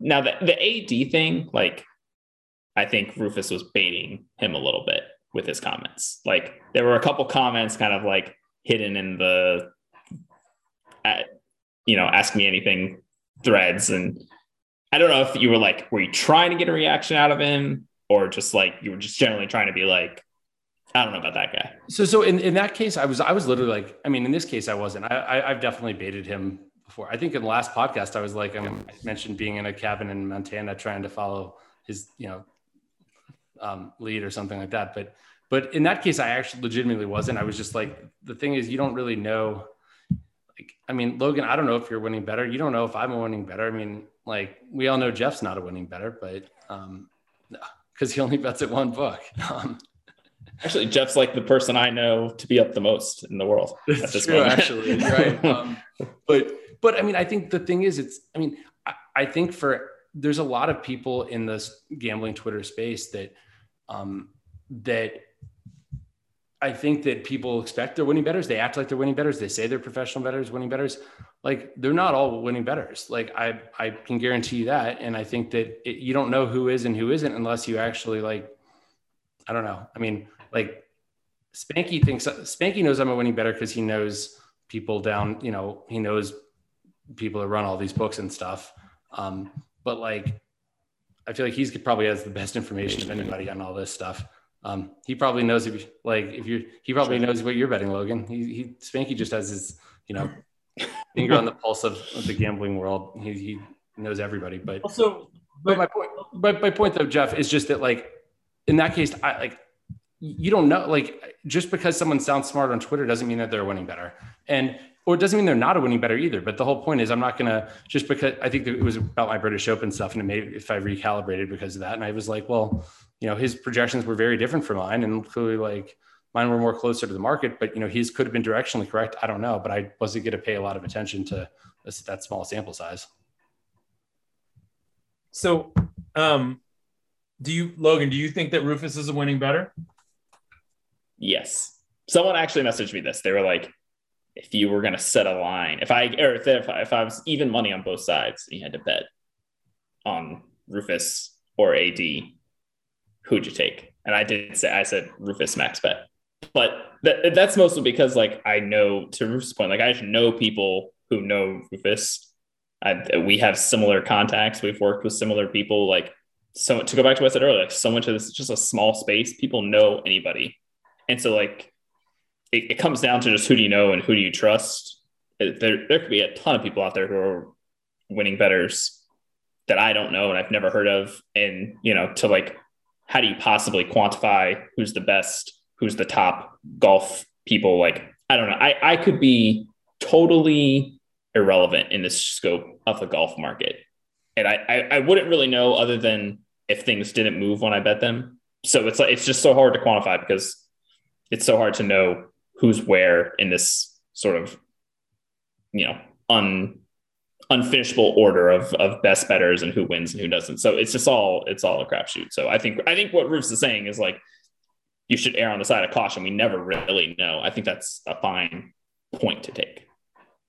Now the, the A D thing, like I think Rufus was baiting him a little bit with his comments. Like there were a couple comments kind of like hidden in the, uh, you know, ask me anything threads. And I don't know if you were like, were you trying to get a reaction out of him or just like, you were just generally trying to be like, I don't know about that guy. So, so in, in that case, I was, I was literally like, I mean, in this case, I wasn't, I, I I've definitely baited him before. I think in the last podcast, I was like, I'm, I mentioned being in a cabin in Montana, trying to follow his, you know, um, lead or something like that. But, but in that case, I actually legitimately wasn't. I was just like, the thing is, you don't really know. Like, I mean, Logan, I don't know if you're winning better. You don't know if I'm a winning better. I mean, like we all know Jeff's not a winning better, but um, no, because he only bets at one book. Um, Actually, Jeff's like the person I know to be up the most in the world. That's true, moment. Actually, right? Um, but, but I mean, I think the thing is, it's. I mean, I, I think for there's a lot of people in this gambling Twitter space that, um, that I think that people expect they're winning bettors. They act like they're winning bettors. They say they're professional bettors, winning bettors. Like they're not all winning bettors. Like I, I can guarantee you that. And I think that it, you don't know who is and who isn't unless you actually like. I don't know. I mean. Like Spanky thinks Spanky knows I'm a winning better because he knows people down, you know, he knows people that run all these books and stuff. Um, but like, I feel like he's probably has the best information of anybody on all this stuff. Um, he probably knows if like, if you, he probably knows what you're betting, Logan. He, he Spanky just has his, you know, finger on the pulse of, of the gambling world. He, he knows everybody, but also, but, but my point, but my point though, Jeff, is just that like, in that case, I like, you don't know, like just because someone sounds smart on Twitter doesn't mean that they're winning better, and or it doesn't mean they're not a winning better either. But the whole point is, I'm not gonna just because I think it was about my British Open stuff, and it made if I recalibrated because of that, and I was like, well, you know, his projections were very different from mine, and clearly like mine were more closer to the market, but you know, his could have been directionally correct. I don't know, but I wasn't gonna pay a lot of attention to this, that small sample size. So, um, do you, Logan? Do you think that Rufus is a winning better? Yes. Someone actually messaged me this. They were like, if you were going to set a line, if I, or if, if, I, if I was even money on both sides, and you had to bet on Rufus or A D, who'd you take? And I did say, I said Rufus max bet, but that, that's mostly because like, I know to Rufus' point, like I just know people who know Rufus. I, we have similar contacts. We've worked with similar people. Like so to go back to what I said earlier, like so much of this is just a small space. People know anybody. And so, like, it, it comes down to just who do you know and who do you trust? There, there could be a ton of people out there who are winning bettors that I don't know and I've never heard of. And, you know, to like, how do you possibly quantify who's the best, who's the top golf people? Like, I don't know. I, I could be totally irrelevant in the scope of the golf market. And I, I, I wouldn't really know other than if things didn't move when I bet them. So it's like, it's just so hard to quantify because it's so hard to know who's where in this sort of, you know, un, unfinishable order of, of best bettors and who wins and who doesn't. So it's just all, it's all a crapshoot. So I think, I think what Rufus is saying is like, you should err on the side of caution. We never really know. I think that's a fine point to take.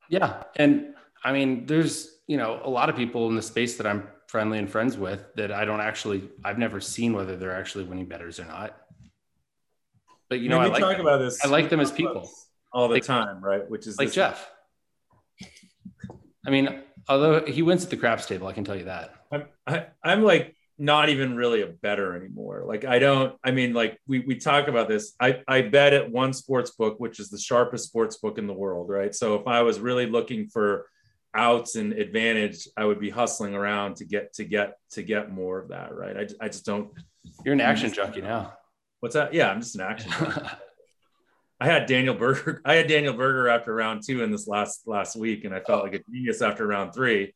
Yeah. And I mean, there's, you know, a lot of people in the space that I'm friendly and friends with that I don't actually, I've never seen whether they're actually winning bettors or not. But you know, I like, talk about this. I like them as people all the like, time, right? Which is like Jeff. I mean, although he wins at the craps table, I can tell you that. I'm I, I'm like not even really a bettor anymore. Like I don't. I mean, like we we talk about this. I I bet at one sports book, which is the sharpest sports book in the world, right? So if I was really looking for outs and advantage, I would be hustling around to get to get to get more of that, right? I I just don't. You're an action junkie now. What's that? Yeah, I'm just an action. I had Daniel Berger. I had Daniel Berger after round two in this last last week, and I felt oh. like a genius after round three.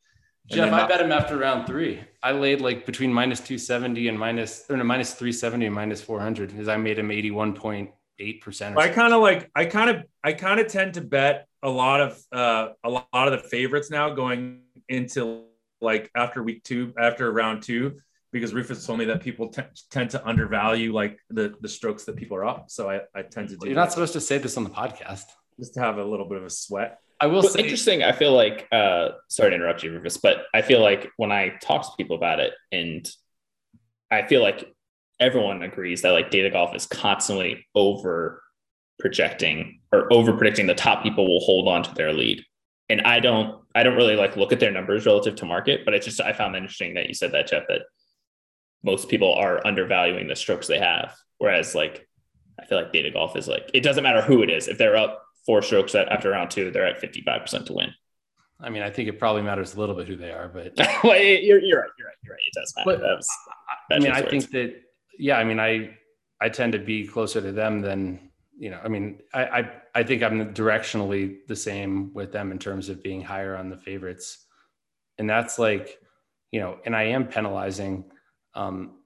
Jeff, I bet him after round three. I laid like between minus two seventy and minus or no, minus three seventy and minus four hundred because I made him eighty one point eight percent. I kind of like. I kind of. I kind of tend to bet a lot of uh, a lot of the favorites now going into like after week two, after round two. because Rufus told me that people t- tend to undervalue like the, the strokes that people are up. So I, I tend to do You're not that. supposed to say this on the podcast. Just to have a little bit of a sweat. I will well, say interesting. I feel like, uh, sorry to interrupt you, Rufus, but I feel like when I talk to people about it, and I feel like everyone agrees that like Data Golf is constantly over projecting or over predicting the top people will hold on to their lead. And I don't, I don't really like look at their numbers relative to market, but it's just, I found that interesting that you said that, Jeff, that most people are undervaluing the strokes they have. Whereas like, I feel like Data Golf is like, it doesn't matter who it is. If they're up four strokes after round two, they're at fifty-five percent to win. I mean, I think it probably matters a little bit who they are, but well, you're, you're right. You're right. You're right. It does matter. But, that was, that I mean, I words. think that, yeah, I mean, I, I tend to be closer to them than, you know, I mean, I, I, I think I'm directionally the same with them in terms of being higher on the favorites. And that's like, you know, and I am penalizing, um,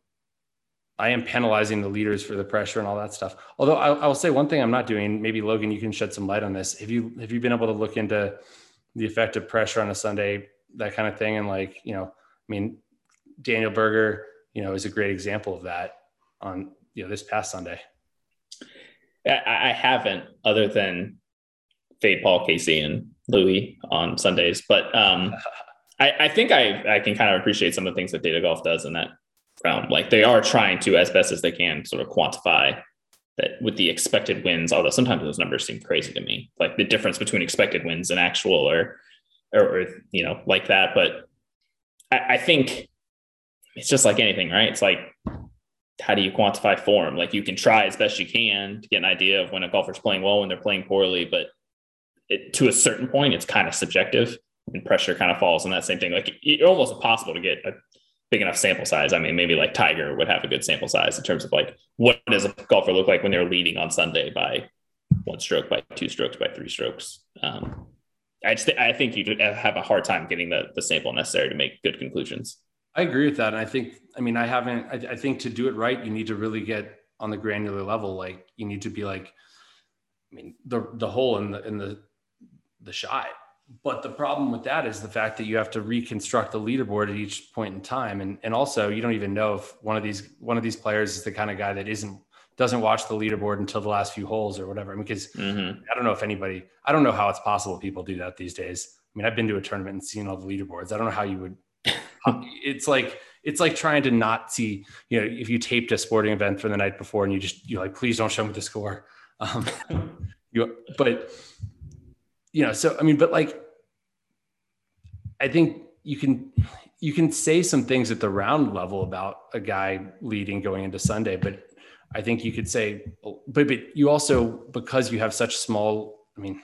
I am penalizing the leaders for the pressure and all that stuff. Although I, I will say one thing I'm not doing, maybe Logan, you can shed some light on this. Have you, have you been able to look into the effect of pressure on a Sunday, that kind of thing? And like, you know, I mean, Daniel Berger, you know, is a great example of that on, you know, this past Sunday. I haven't, other than Fade Paul, Casey, and Louie on Sundays. But um, I, I think I, I can kind of appreciate some of the things that Data Golf does in that realm. Like they are trying to, as best as they can, sort of quantify that with the expected wins, although sometimes those numbers seem crazy to me, like the difference between expected wins and actual or, or, or you know, like that. But I, I think it's just like anything, right? It's like, how do you quantify form? Like you can try as best you can to get an idea of when a golfer's playing well, when they're playing poorly, but it, to a certain point, it's kind of subjective and pressure kind of falls on that same thing. Like it, it's almost impossible to get a big enough sample size. I mean, maybe like Tiger would have a good sample size in terms of like, what does a golfer look like when they're leading on Sunday by one stroke, by two strokes, by three strokes? Um, I just, I think you have a hard time getting the, the sample necessary to make good conclusions. I agree with that. And I think, I mean, I haven't, I, I think to do it right, you need to really get on the granular level. Like you need to be like, I mean, the, the hole in the, in the, the shot. But the problem with that is the fact that you have to reconstruct the leaderboard at each point in time. And, and also you don't even know if one of these, one of these players is the kind of guy that isn't, doesn't watch the leaderboard until the last few holes or whatever. I mean, because mm-hmm. I don't know if anybody, I don't know how it's possible people do that these days. I mean, I've been to a tournament and seen all the leaderboards. I don't know how you would, it's like it's like trying to not see, you know, if you taped a sporting event from the night before and you just you're like, please don't show me the score. Um, you but you know, so I mean, but like I think you can you can say some things at the round level about a guy leading going into Sunday, but I think you could say but but you also, because you have such small, I mean,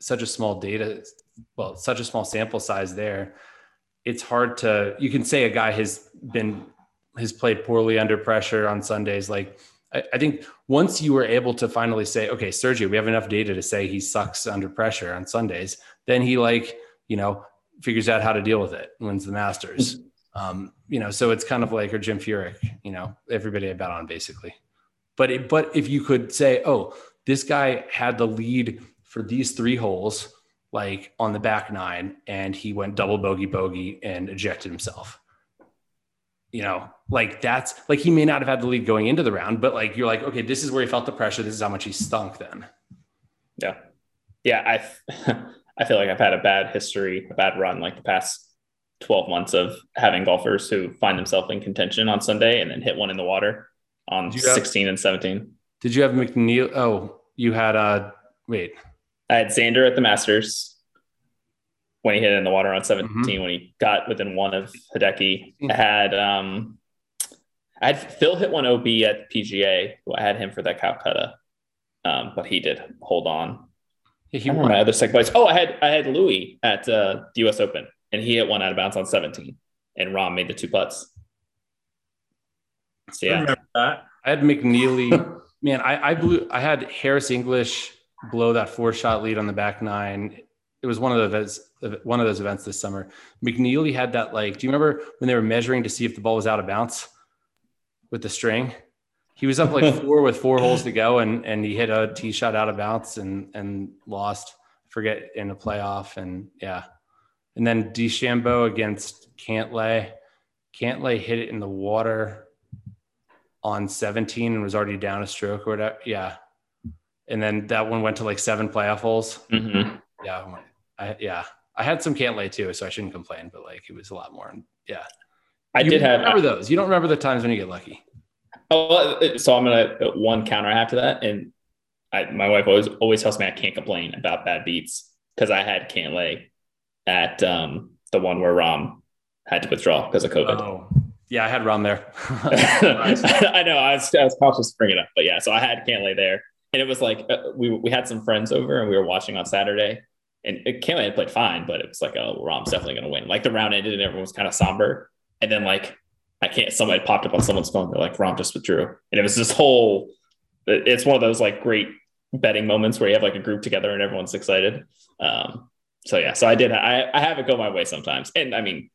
such a small data, well, such a small sample size there. It's hard to, you can say a guy has been, has played poorly under pressure on Sundays. Like, I, I think once you were able to finally say, okay, Sergio, we have enough data to say he sucks under pressure on Sundays, then he like, you know, figures out how to deal with it, wins the Masters. Um, you know, so it's kind of like, or Jim Furyk, you know, everybody I bet on basically. But it, but if you could say, oh, this guy had the lead for these three holes, like on the back nine, and he went double bogey bogey and ejected himself. You know, like that's like, he may not have had the lead going into the round, but like, you're like, okay, this is where he felt the pressure. This is how much he stunk then. Yeah. Yeah. I, I feel like I've had a bad history, a bad run, like the past twelve months of having golfers who find themselves in contention on Sunday and then hit one in the water on sixteen and seventeen. Did you have McNeely? Oh, you had a, uh, wait, I had Xander at the Masters when he hit it in the water on seventeen, mm-hmm. when he got within one of Hideki. I had, um, I had Phil hit one O B at the P G A. I had him for that Calcutta, um, but he did hold on. Yeah, he won my other second place. Oh, I had I had Louis at uh, the U S Open, and he hit one out of bounds on seventeen, and Rom made the two putts. So, yeah. I, I had McNeely. Man, I, I blew. I had Harris English blow that four shot lead on the back nine. It was one of those one of those events this summer. McNeely had that, like, do you remember when they were measuring to see if the ball was out of bounds with the string? He was up like four with four holes to go, and and he hit a tee shot out of bounds and and lost, I forget, in a playoff. And yeah, and then DeChambeau against Cantlay. Cantlay hit it in the water on seventeen and was already down a stroke or whatever. Yeah. And then that one went to like seven playoff holes. Mm-hmm. Yeah. I, yeah. I had some Cantlay too, so I shouldn't complain, but like it was a lot more. Yeah. I you did have. Remember those. You don't remember the times when you get lucky. Oh, so I'm going to one counter I have to that. And I, my wife always, always tells me I can't complain about bad beats because I had Cantlay at um, the one where Rom had to withdraw because of COVID. Oh, yeah. I had Rom there. I know. I was, I was cautious to bring it up, but yeah. So I had Cantlay there. And it was like, uh, we we had some friends over and we were watching on Saturday. And Cantlay had played fine, but it was like, oh, Rom's definitely going to win. Like the round ended and everyone was kind of somber. And then like, I can't, somebody popped up on someone's phone. They're like, Rom just withdrew. And it was this whole, it's one of those like great betting moments where you have like a group together and everyone's excited. Um, so yeah, so I did, I, I have it go my way sometimes. And I mean,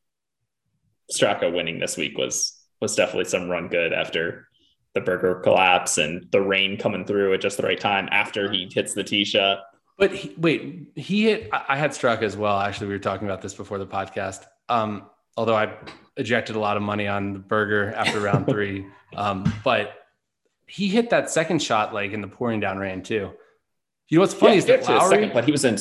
Straka winning this week was, was definitely some run good after the Berger collapse and the rain coming through at just the right time after he hits the tee shot. But he, wait, he hit, I had Straka as well. Actually, we were talking about this before the podcast. Um, although I ejected a lot of money on the Berger after round three. Um, but he hit that second shot like in the pouring down rain too. You know what's funny yeah, is that Lowry, second, but he was in.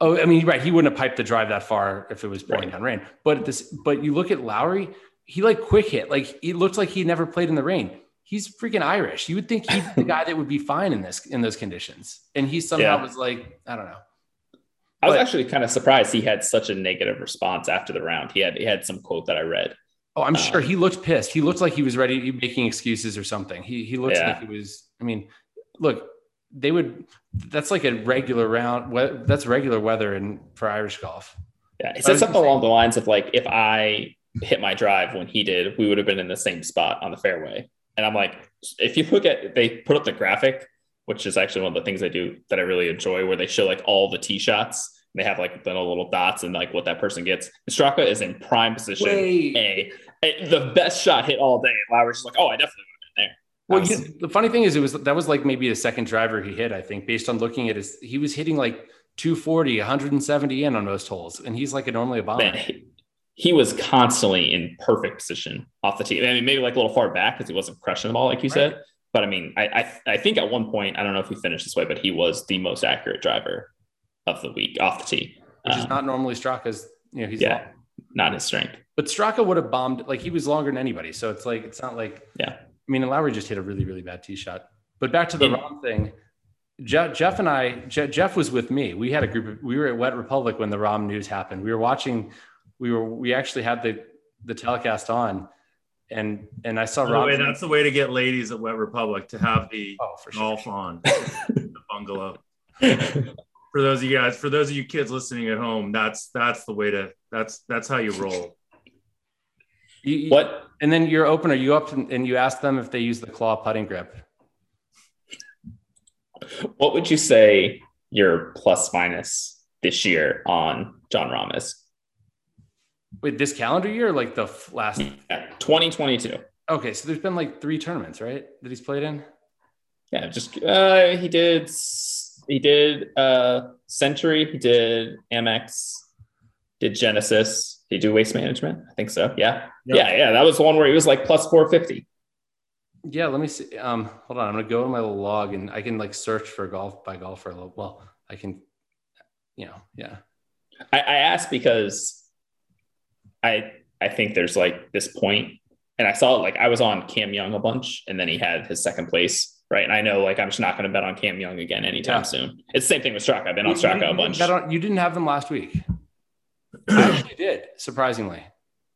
Oh, I mean, right. He wouldn't have piped the drive that far if it was pouring right. down rain. But this, but you look at Lowry, he like quick hit. Like it looked like he never played in the rain. He's freaking Irish. You would think he's the guy that would be fine in this, in those conditions. And he somehow yeah. was like, I don't know. I was but, actually kind of surprised he had such a negative response after the round. He had he had some quote that I read. Oh, I'm um, sure he looked pissed. He looked like he was ready, he was making excuses or something. He he looked yeah. like he was. I mean, look, they would. That's like a regular round. We, that's regular weather in for Irish golf. Yeah, he said something say, along the lines of like, if I hit my drive when he did, we would have been in the same spot on the fairway. And I'm like, if you look at, they put up the graphic, which is actually one of the things I do that I really enjoy, where they show like all the tee shots. They have like the little dots and like what that person gets. Straka is in prime position. A, a the best shot hit all day. And Lowry's just like, oh, I definitely would have been there. Well, you, the funny thing is, it was that was like maybe a second driver he hit. I think based on looking at his, he was hitting like two forty, one seventy in on most holes, and he's like a normally a bomber. Man, he, he was constantly in perfect position off the tee. I mean, maybe like a little far back because he wasn't crushing the ball, like you right. said. But I mean, I, I I think at one point, I don't know if he finished this way, but he was the most accurate driver of the week off the tee, which um, is not normally Straka's. You know, he's yeah, long, not his strength. But Straka would have bombed like he was longer than anybody, so it's like it's not like yeah. I mean, Lowry just hit a really really bad tee shot. But back to the yeah. Rom thing, Jeff, Jeff and I, Je- Jeff was with me. We had a group. Of, we were at Wet Republic when the Rom news happened. We were watching. We were we actually had the the telecast on. And and I saw Rob. That's the way to get ladies at Wet Republic, to have the oh, for golf sure. on the bungalow. For those of you guys, for those of you kids listening at home, that's that's the way to that's that's how you roll. You, you, what? And then your opener, you up and, and you ask them if they use the claw putting grip. What would you say your plus minus this year on John Rahm is? Wait, this calendar year, like the f- last yeah, twenty twenty-two. Okay, so there's been like three tournaments, right? That he's played in. Yeah, just uh, he did. He did uh, Century. He did Amex. Did Genesis. Did he do Waste Management? I think so. Yeah, yep. yeah, yeah. That was the one where he was like plus four fifty. Yeah, let me see. Um, hold on, I'm gonna go in my log and I can like search for golf by golf for a little. Well, I can, you know, yeah. I, I asked because. I, I think there's like this point, and I saw like I was on Cam Young a bunch, and then he had his second place, right? And I know like I'm just not going to bet on Cam Young again anytime yeah. soon. It's the same thing with Straka. I've been you, on Straka you, you a bunch. On, you didn't have them last week. I actually did, surprisingly.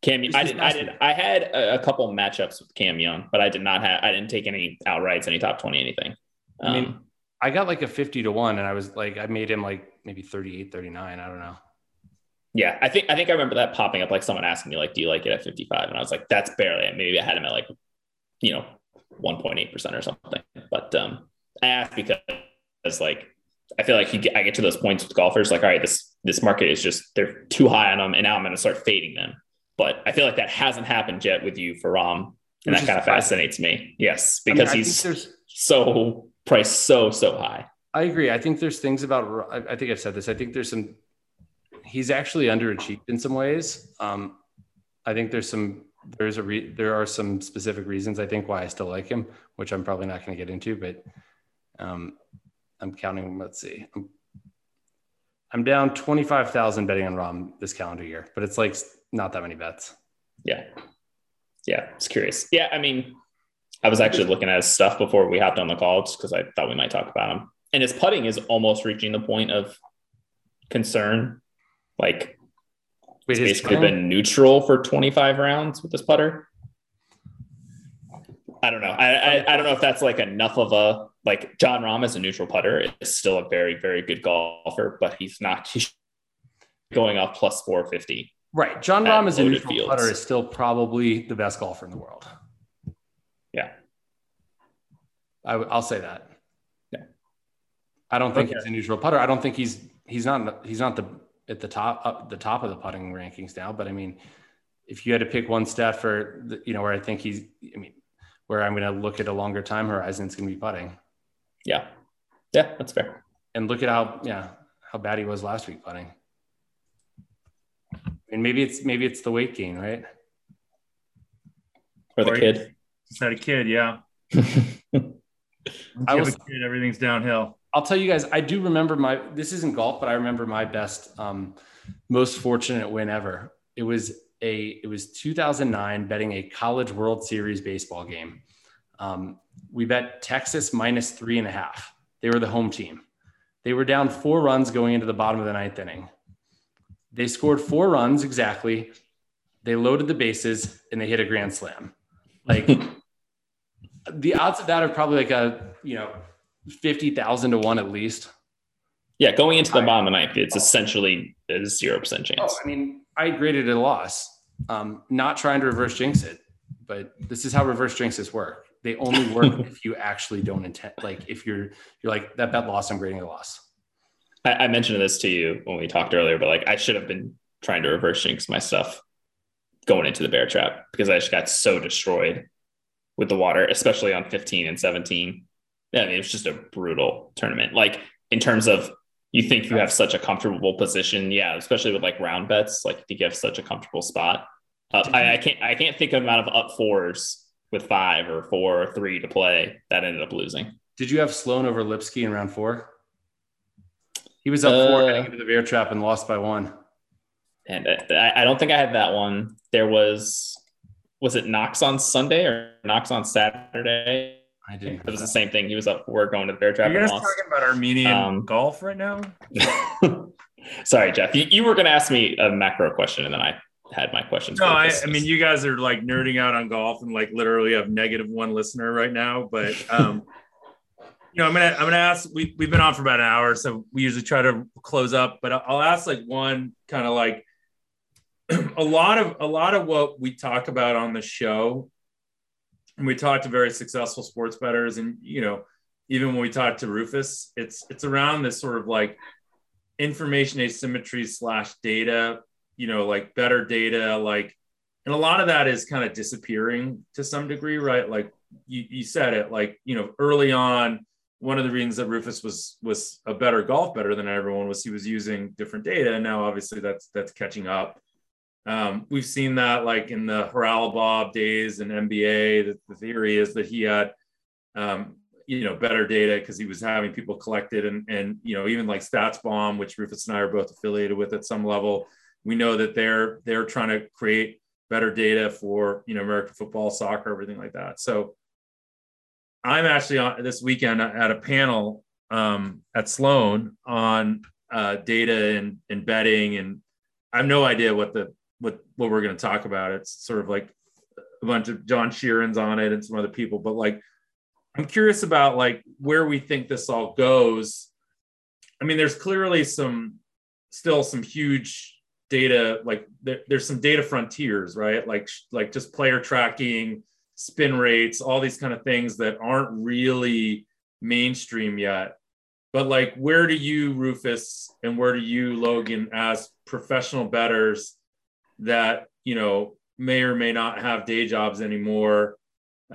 Cam, I did. I did. Week. I had a, a couple matchups with Cam Young, but I did not have. I didn't take any outrights, any top twenty, anything. Um, I mean, I got like a fifty to one, and I was like, I made him like maybe thirty-eight, thirty-nine. I don't know. Yeah, I think I think I remember that popping up, like someone asking me, like, do you like it at fifty-five? And I was like, that's barely it. Maybe I had him at like, you know, one point eight percent or something. But um, I asked because like, I feel like you get, I get to those points with golfers, like, all right, this this market is just, they're too high on them, and now I'm going to start fading them. But I feel like that hasn't happened yet with you for Rom, and which that kind of fascinates me. Yes, because I mean, I he's so priced so, so high. I agree. I think there's things about, I think I've said this, I think there's some, he's actually underachieved in some ways. Um, I think there's some there's a re, there are some specific reasons I think why I still like him, which I'm probably not going to get into, but um, I'm counting. Let's see, I'm, I'm down twenty-five thousand betting on Rom this calendar year, but it's like not that many bets. Yeah, yeah, it's curious. Yeah, I mean, I was actually looking at his stuff before we hopped on the call just because I thought we might talk about him. And his putting is almost reaching the point of concern. Like, wait, it's basically been neutral for twenty-five rounds with this putter. I don't know. I, I I don't know if that's like enough of a, like, John Rahm is a neutral putter. It's still a very, very good golfer, but he's not he's going off plus four fifty. Right. John Rahm is a neutral fields. putter is still probably the best golfer in the world. Yeah. I w- I'll say that. Yeah. I don't think okay. he's a neutral putter. I don't think he's, he's not, he's not the, at the top, up the top of the putting rankings now. But I mean, if you had to pick one stat for, the, you know, where I think he's, I mean, where I'm going to look at a longer time horizon, it's going to be putting. Yeah. Yeah, that's fair. And look at how, yeah, how bad he was last week putting. And maybe it's, maybe it's the weight gain, right? Or the or kid. He, It's not a kid, yeah. I was a kid, everything's downhill. I'll tell you guys, I do remember my, this isn't golf, but I remember my best, um, most fortunate win ever. It was a, it was two thousand nine betting a college World Series baseball game. Um, we bet Texas minus three and a half. They were the home team. They were down four runs going into the bottom of the ninth inning. They scored four runs exactly. They loaded the bases and they hit a grand slam. Like the odds of that are probably like a, you know, fifty thousand to one at least. Yeah. Going into the bottom of the ninth, it's essentially a zero percent chance. Oh, I mean, I graded a loss, um, not trying to reverse jinx it, but this is how reverse jinxes work. They only work if you actually don't intend, like if you're, you're like that bet loss, I'm grading a loss. I, I mentioned this to you when we talked earlier, but like, I should have been trying to reverse jinx my stuff going into the bear trap because I just got so destroyed with the water, especially on fifteen and seventeen. Yeah, I mean, it was just a brutal tournament. Like in terms of, you think you have such a comfortable position. Yeah. Especially with like round bets, like you have such a comfortable spot. Uh, I, I can't, I can't think of an amount of up fours with five or four or three to play that ended up losing. Did you have Sloan over Lipsky in round four? He was up uh, four heading into the bear trap and lost by one. And I, I don't think I had that one. There was, was it Knox on Sunday or Knox on Saturday? I didn't. It was that. The same thing. He was up for going to the bear trap. Are you guys talking about Armenian um, golf right now? Sorry, Jeff. You, you were going to ask me a macro question, and then I had my questions. No, I, I mean, you guys are like nerding out on golf and like literally have negative one listener right now. But um, you know, I'm gonna I'm gonna ask. We we've been on for about an hour, so we usually try to close up. But I'll ask like one kind of like. A lot of a lot of what we talk about on the show, and we talk to very successful sports bettors, and you know, even when we talk to Rufus, it's it's around this sort of like information asymmetry slash data, you know, like better data, like, and a lot of that is kind of disappearing to some degree, right? Like you, you said it, like, you know, early on, one of the reasons that Rufus was was a better golf better than everyone was he was using different data, and now obviously that's that's catching up. Um, we've seen that like in the Haralabob days and N B A, the, the theory is that he had, um, you know, better data because he was having people collected and, and, you know, even like StatsBomb, which Rufus and I are both affiliated with at some level, we know that they're, they're trying to create better data for, you know, American football, soccer, everything like that. So I'm actually on this weekend at a panel, um, at Sloan on, uh, data and, and betting, and I have no idea what the, What, what we're going to talk about. It's sort of like a bunch of John Sheeran's on it and some other people, but like, I'm curious about like where we think this all goes. I mean, there's clearly some, still some huge data, like there, there's some data frontiers, right? Like, like just player tracking, spin rates, all these kind of things that aren't really mainstream yet. But like, where do you, Rufus, and where do you, Logan, as professional bettors that, you know, may or may not have day jobs anymore.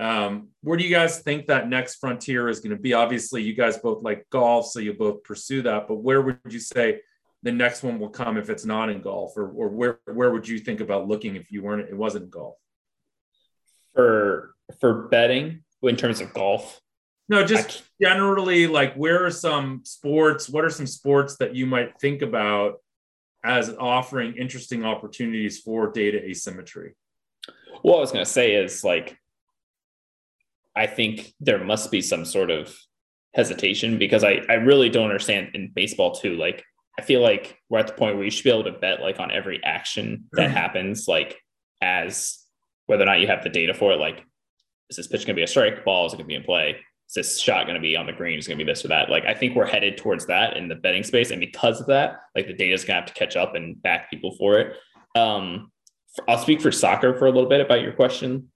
Um, where do you guys think that next frontier is going to be? Obviously, you guys both like golf, so you both pursue that. But where would you say the next one will come if it's not in golf, or, or where, where would you think about looking if you weren't, it wasn't golf? For, for betting in terms of golf? No, just generally, like, where are some sports, what are some sports that you might think about as offering interesting opportunities for data asymmetry? Well, I was going to say is, like, I think there must be some sort of hesitation, because I, I really don't understand in baseball too. Like, I feel like we're at the point where you should be able to bet, like, on every action that happens, like, as whether or not you have the data for it. Like, is this pitch going to be a strike ball? Is it going to be in play? Is this shot going to be on the green? Is it going to be this or that? Like, I think we're headed towards that in the betting space. And because of that, like, the data is going to have to catch up and back people for it. Um, I'll speak for soccer for a little bit about your question.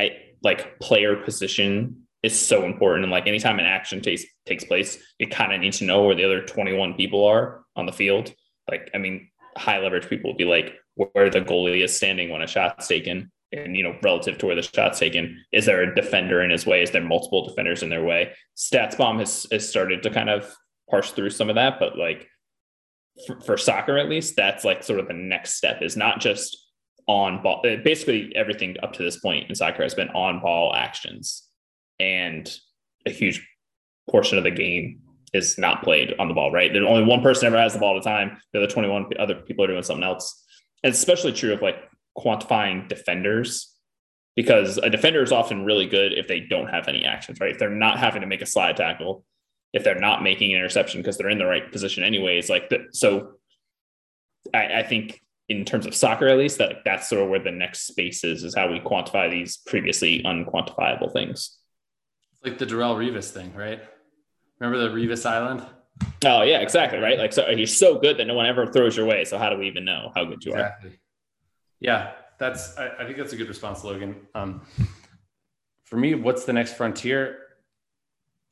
I like player position is so important. And like anytime an action takes takes place, you kind of need to know where the other twenty-one people are on the field. Like, I mean, high leverage people will be like where the goalie is standing when a shot's taken and, you know, relative to where the shot's taken. Is there a defender in his way? Is there multiple defenders in their way? StatsBomb has, has started to kind of parse through some of that, but like for, for soccer, at least, that's like sort of the next step is not just on ball. Basically everything up to this point in soccer has been on ball actions, and a huge portion of the game is not played on the ball, right? There's only one person ever has the ball at a time. The other twenty-one other people are doing something else. And it's especially true of like quantifying defenders, because a defender is often really good if they don't have any actions, right? If they're not having to make a slide tackle, if they're not making an interception because they're in the right position anyways, like the, so I, I think in terms of soccer, at least, that that's sort of where the next space is, is how we quantify these previously unquantifiable things. It's like the Darrell Revis thing, right? Remember the Revis Island? Oh yeah, exactly. Right. Like, so you're so good that no one ever throws your way. So how do we even know how good you exactly. are? Yeah. That's, I, I think that's a good response, Logan. Um, for me, what's the next frontier?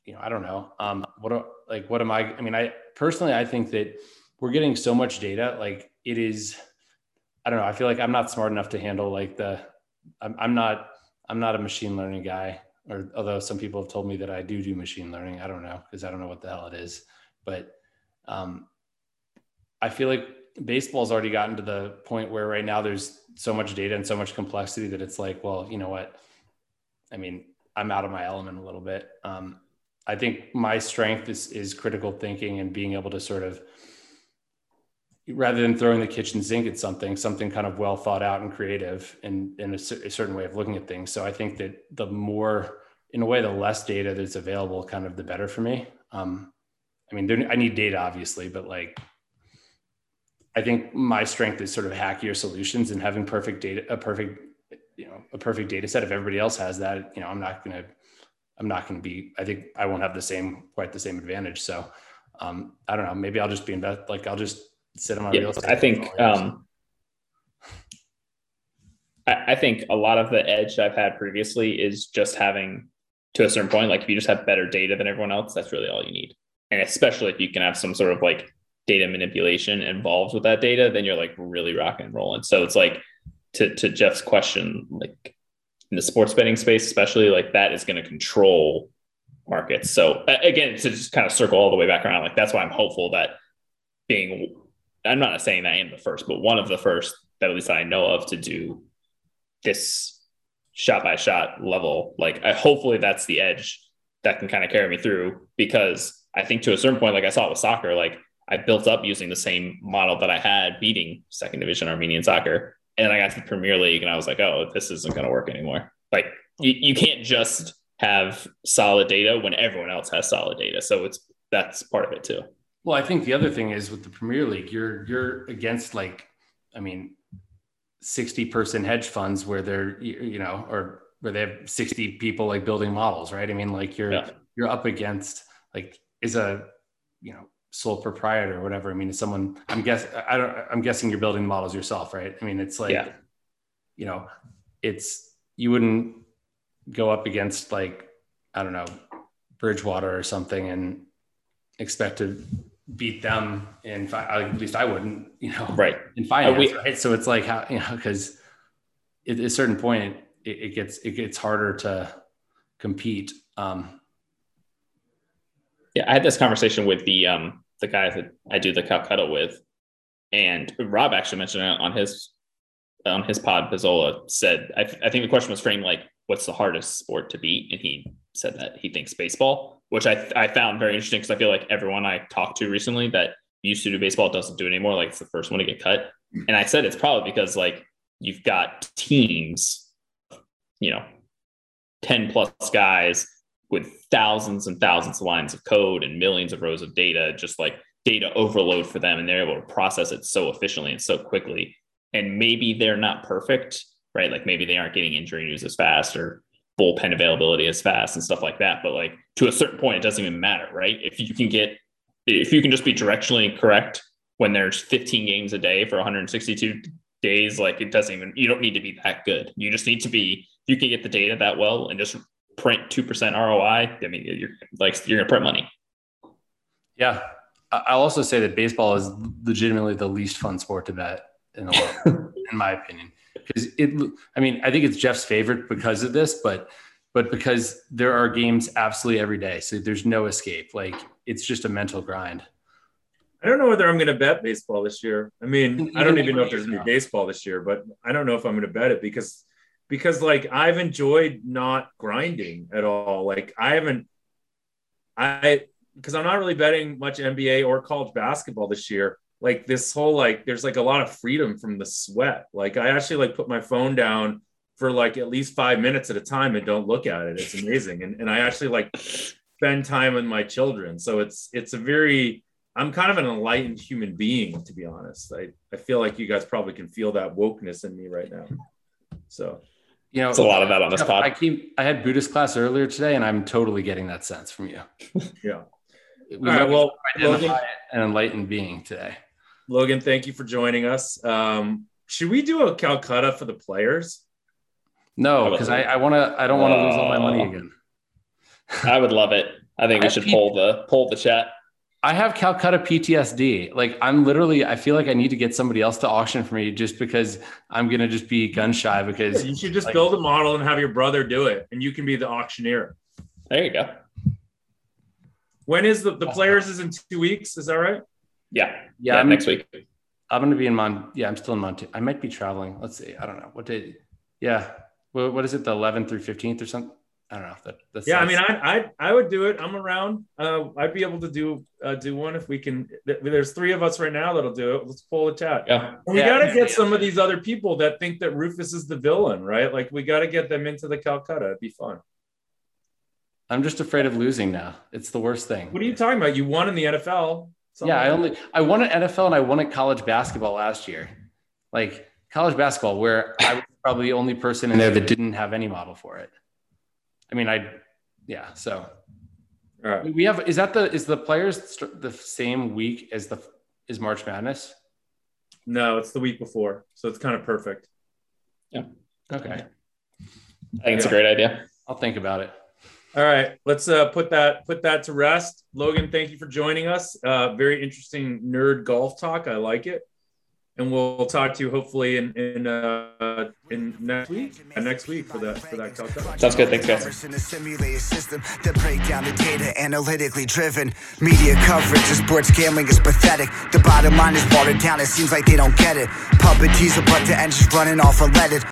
You know, I don't know. Um, what, do, like, what am I, I mean, I personally, I think that we're getting so much data. Like it is, I don't know. I feel like I'm not smart enough to handle like the, I'm, I'm not, I'm not a machine learning guy, or although some people have told me that I do do machine learning. I don't know, because I don't know what the hell it is, but um, I feel like baseball's already gotten to the point where right now there's so much data and so much complexity that it's like, well, you know what? I mean, I'm out of my element a little bit. Um, I think my strength is, is critical thinking and being able to sort of, rather than throwing the kitchen sink at something, something kind of well thought out and creative and in a, a certain way of looking at things. So I think that the more, in a way, the less data that's available, kind of the better for me. Um, I mean, there, I need data, obviously, but like, I think my strength is sort of hackier solutions and having perfect data, a perfect, you know, a perfect data set. If everybody else has that, you know, I'm not going to, I'm not going to be, I think I won't have the same, quite the same advantage. So um, I don't know, maybe I'll just be invest, like, I'll just, sit on my yeah, real estate. I think um, I, I think a lot of the edge I've had previously is just having, to a certain point, like if you just have better data than everyone else, that's really all you need. And especially if you can have some sort of like data manipulation involved with that data, then you're like really rocking and rolling. So it's like to to Jeff's question, like in the sports betting space, especially, like that is going to control markets. So again, to just kind of circle all the way back around, like that's why I'm hopeful that being I'm not saying that I am the first, but one of the first that at least I know of to do this shot by shot level. Like I, hopefully that's the edge that can kind of carry me through, because I think to a certain point, like I saw with soccer, like I built up using the same model that I had beating second division Armenian soccer. And then I got to the Premier League and I was like, oh, this isn't going to work anymore. Like you, you can't just have solid data when everyone else has solid data. So it's, that's part of it too. Well, I think the other thing is with the Premier League, you're you're against like, I mean, sixty person hedge funds where they're, you know, or where they have sixty people like building models, right? I mean, like you're yeah. you're up against like is a, you know, sole proprietor or whatever. I mean, is someone I'm guess I don't I'm guessing you're building the models yourself, right? I mean, it's like, yeah. you know, it's you wouldn't go up against like, I don't know, Bridgewater or something and expect to beat them in fi- at least I wouldn't, you know, right. In finance, we, right? So it's like how, you know, because at a certain point it, it gets it gets harder to compete. Um, yeah, I had this conversation with the um, the guy that I do the Calcutta with, and Rob actually mentioned it on his on his pod. Pizzola said, I, th- I think the question was framed like, what's the hardest sport to beat? And he said that he thinks baseball, which I th- I found very interesting because I feel like everyone I talked to recently that used to do baseball doesn't do it anymore. Like, it's the first one to get cut. And I said it's probably because, like, you've got teams, you know, ten plus guys with thousands and thousands of lines of code and millions of rows of data, just like data overload for them. And they're able to process it so efficiently and so quickly. And maybe they're not perfect, right? Like, maybe they aren't getting injury news as fast or bullpen availability as fast and stuff like that. But, like, to a certain point, it doesn't even matter, right? If you can get, if you can just be directionally correct when there's fifteen games a day for one hundred sixty-two days, like, it doesn't even, you don't need to be that good. You just need to be, you can get the data that well and just print two percent R O I. I mean, you're like, you're going to print money. Yeah. I'll also say that baseball is legitimately the least fun sport to bet in the world, in my opinion, because it, I mean, I think it's Jeff's favorite because of this, but, but because there are games absolutely every day. So there's no escape. Like, it's just a mental grind. I don't know whether I'm going to bet baseball this year. I mean, I don't even know if there's going to be baseball this year, but I don't know if I'm going to bet it because, because like, I've enjoyed not grinding at all. Like, I haven't, I, because I'm not really betting much N B A or college basketball this year. Like, this whole, like, there's like a lot of freedom from the sweat. Like, I actually like put my phone down for like at least five minutes at a time and don't look at it. It's amazing. And and I actually like spend time with my children. So it's, it's a very, I'm kind of an enlightened human being, to be honest. I, I feel like you guys probably can feel that wokeness in me right now. So, you know, it's a lot of that on this pod. I came, I had Buddhist class earlier today, and I'm totally getting that sense from you. Yeah. We All right. Well, Logan, an enlightened being today. Logan, thank you for joining us. Um, should we do a Calcutta for the players? No, because I, I want to. I don't want to uh, lose all my money again. I would love it. I think we I should P- poll the poll the chat. I have Calcutta P T S D. Like, I'm literally, I feel like I need to get somebody else to auction for me just because I'm going to just be gun shy because you should just like, build a model and have your brother do it. And you can be the auctioneer. There you go. When is the, the players is in two weeks. Is that right? Yeah. Yeah. yeah next week. I'm going to be in Mon. Yeah. I'm still in Montana. I might be traveling. Let's see. I don't know what day. Yeah. What, what is it? The eleventh through fifteenth or something? I don't know if that. That's yeah, I mean, I I I would do it. I'm around. Uh, I'd be able to do uh, do one if we can. Th- there's three of us right now that'll do it. Let's pull the chat. Yeah, and we yeah, gotta yeah, get yeah. some of these other people that think that Rufus is the villain, right? Like, we gotta get them into the Calcutta. It'd be fun. I'm just afraid of losing now. It's the worst thing. What are you talking about? You won in the N F L. Yeah, I only I won at N F L and I won at college basketball last year, like college basketball, where I was probably the only person in there that didn't have any model for it. I mean, I, yeah. So all right. we have, is that the, is the players the same week as the, is March Madness? No, it's the week before. So it's kind of perfect. Yeah. Okay. I think yeah. it's a great idea. I'll think about it. All right. Let's uh, put that, put that to rest. Logan, thank you for joining us. Uh, very interesting nerd golf talk. I like it. And we'll talk to you hopefully in in uh, in next week uh, next week for that for that Calcutta. Sounds good. Thanks, guys. In a simulated system that break down the data analytically driven. Media coverage of sports gambling is pathetic. The bottom line is watered down. It seems like they don't get it. Puppeteers are but the engines running off a leaded.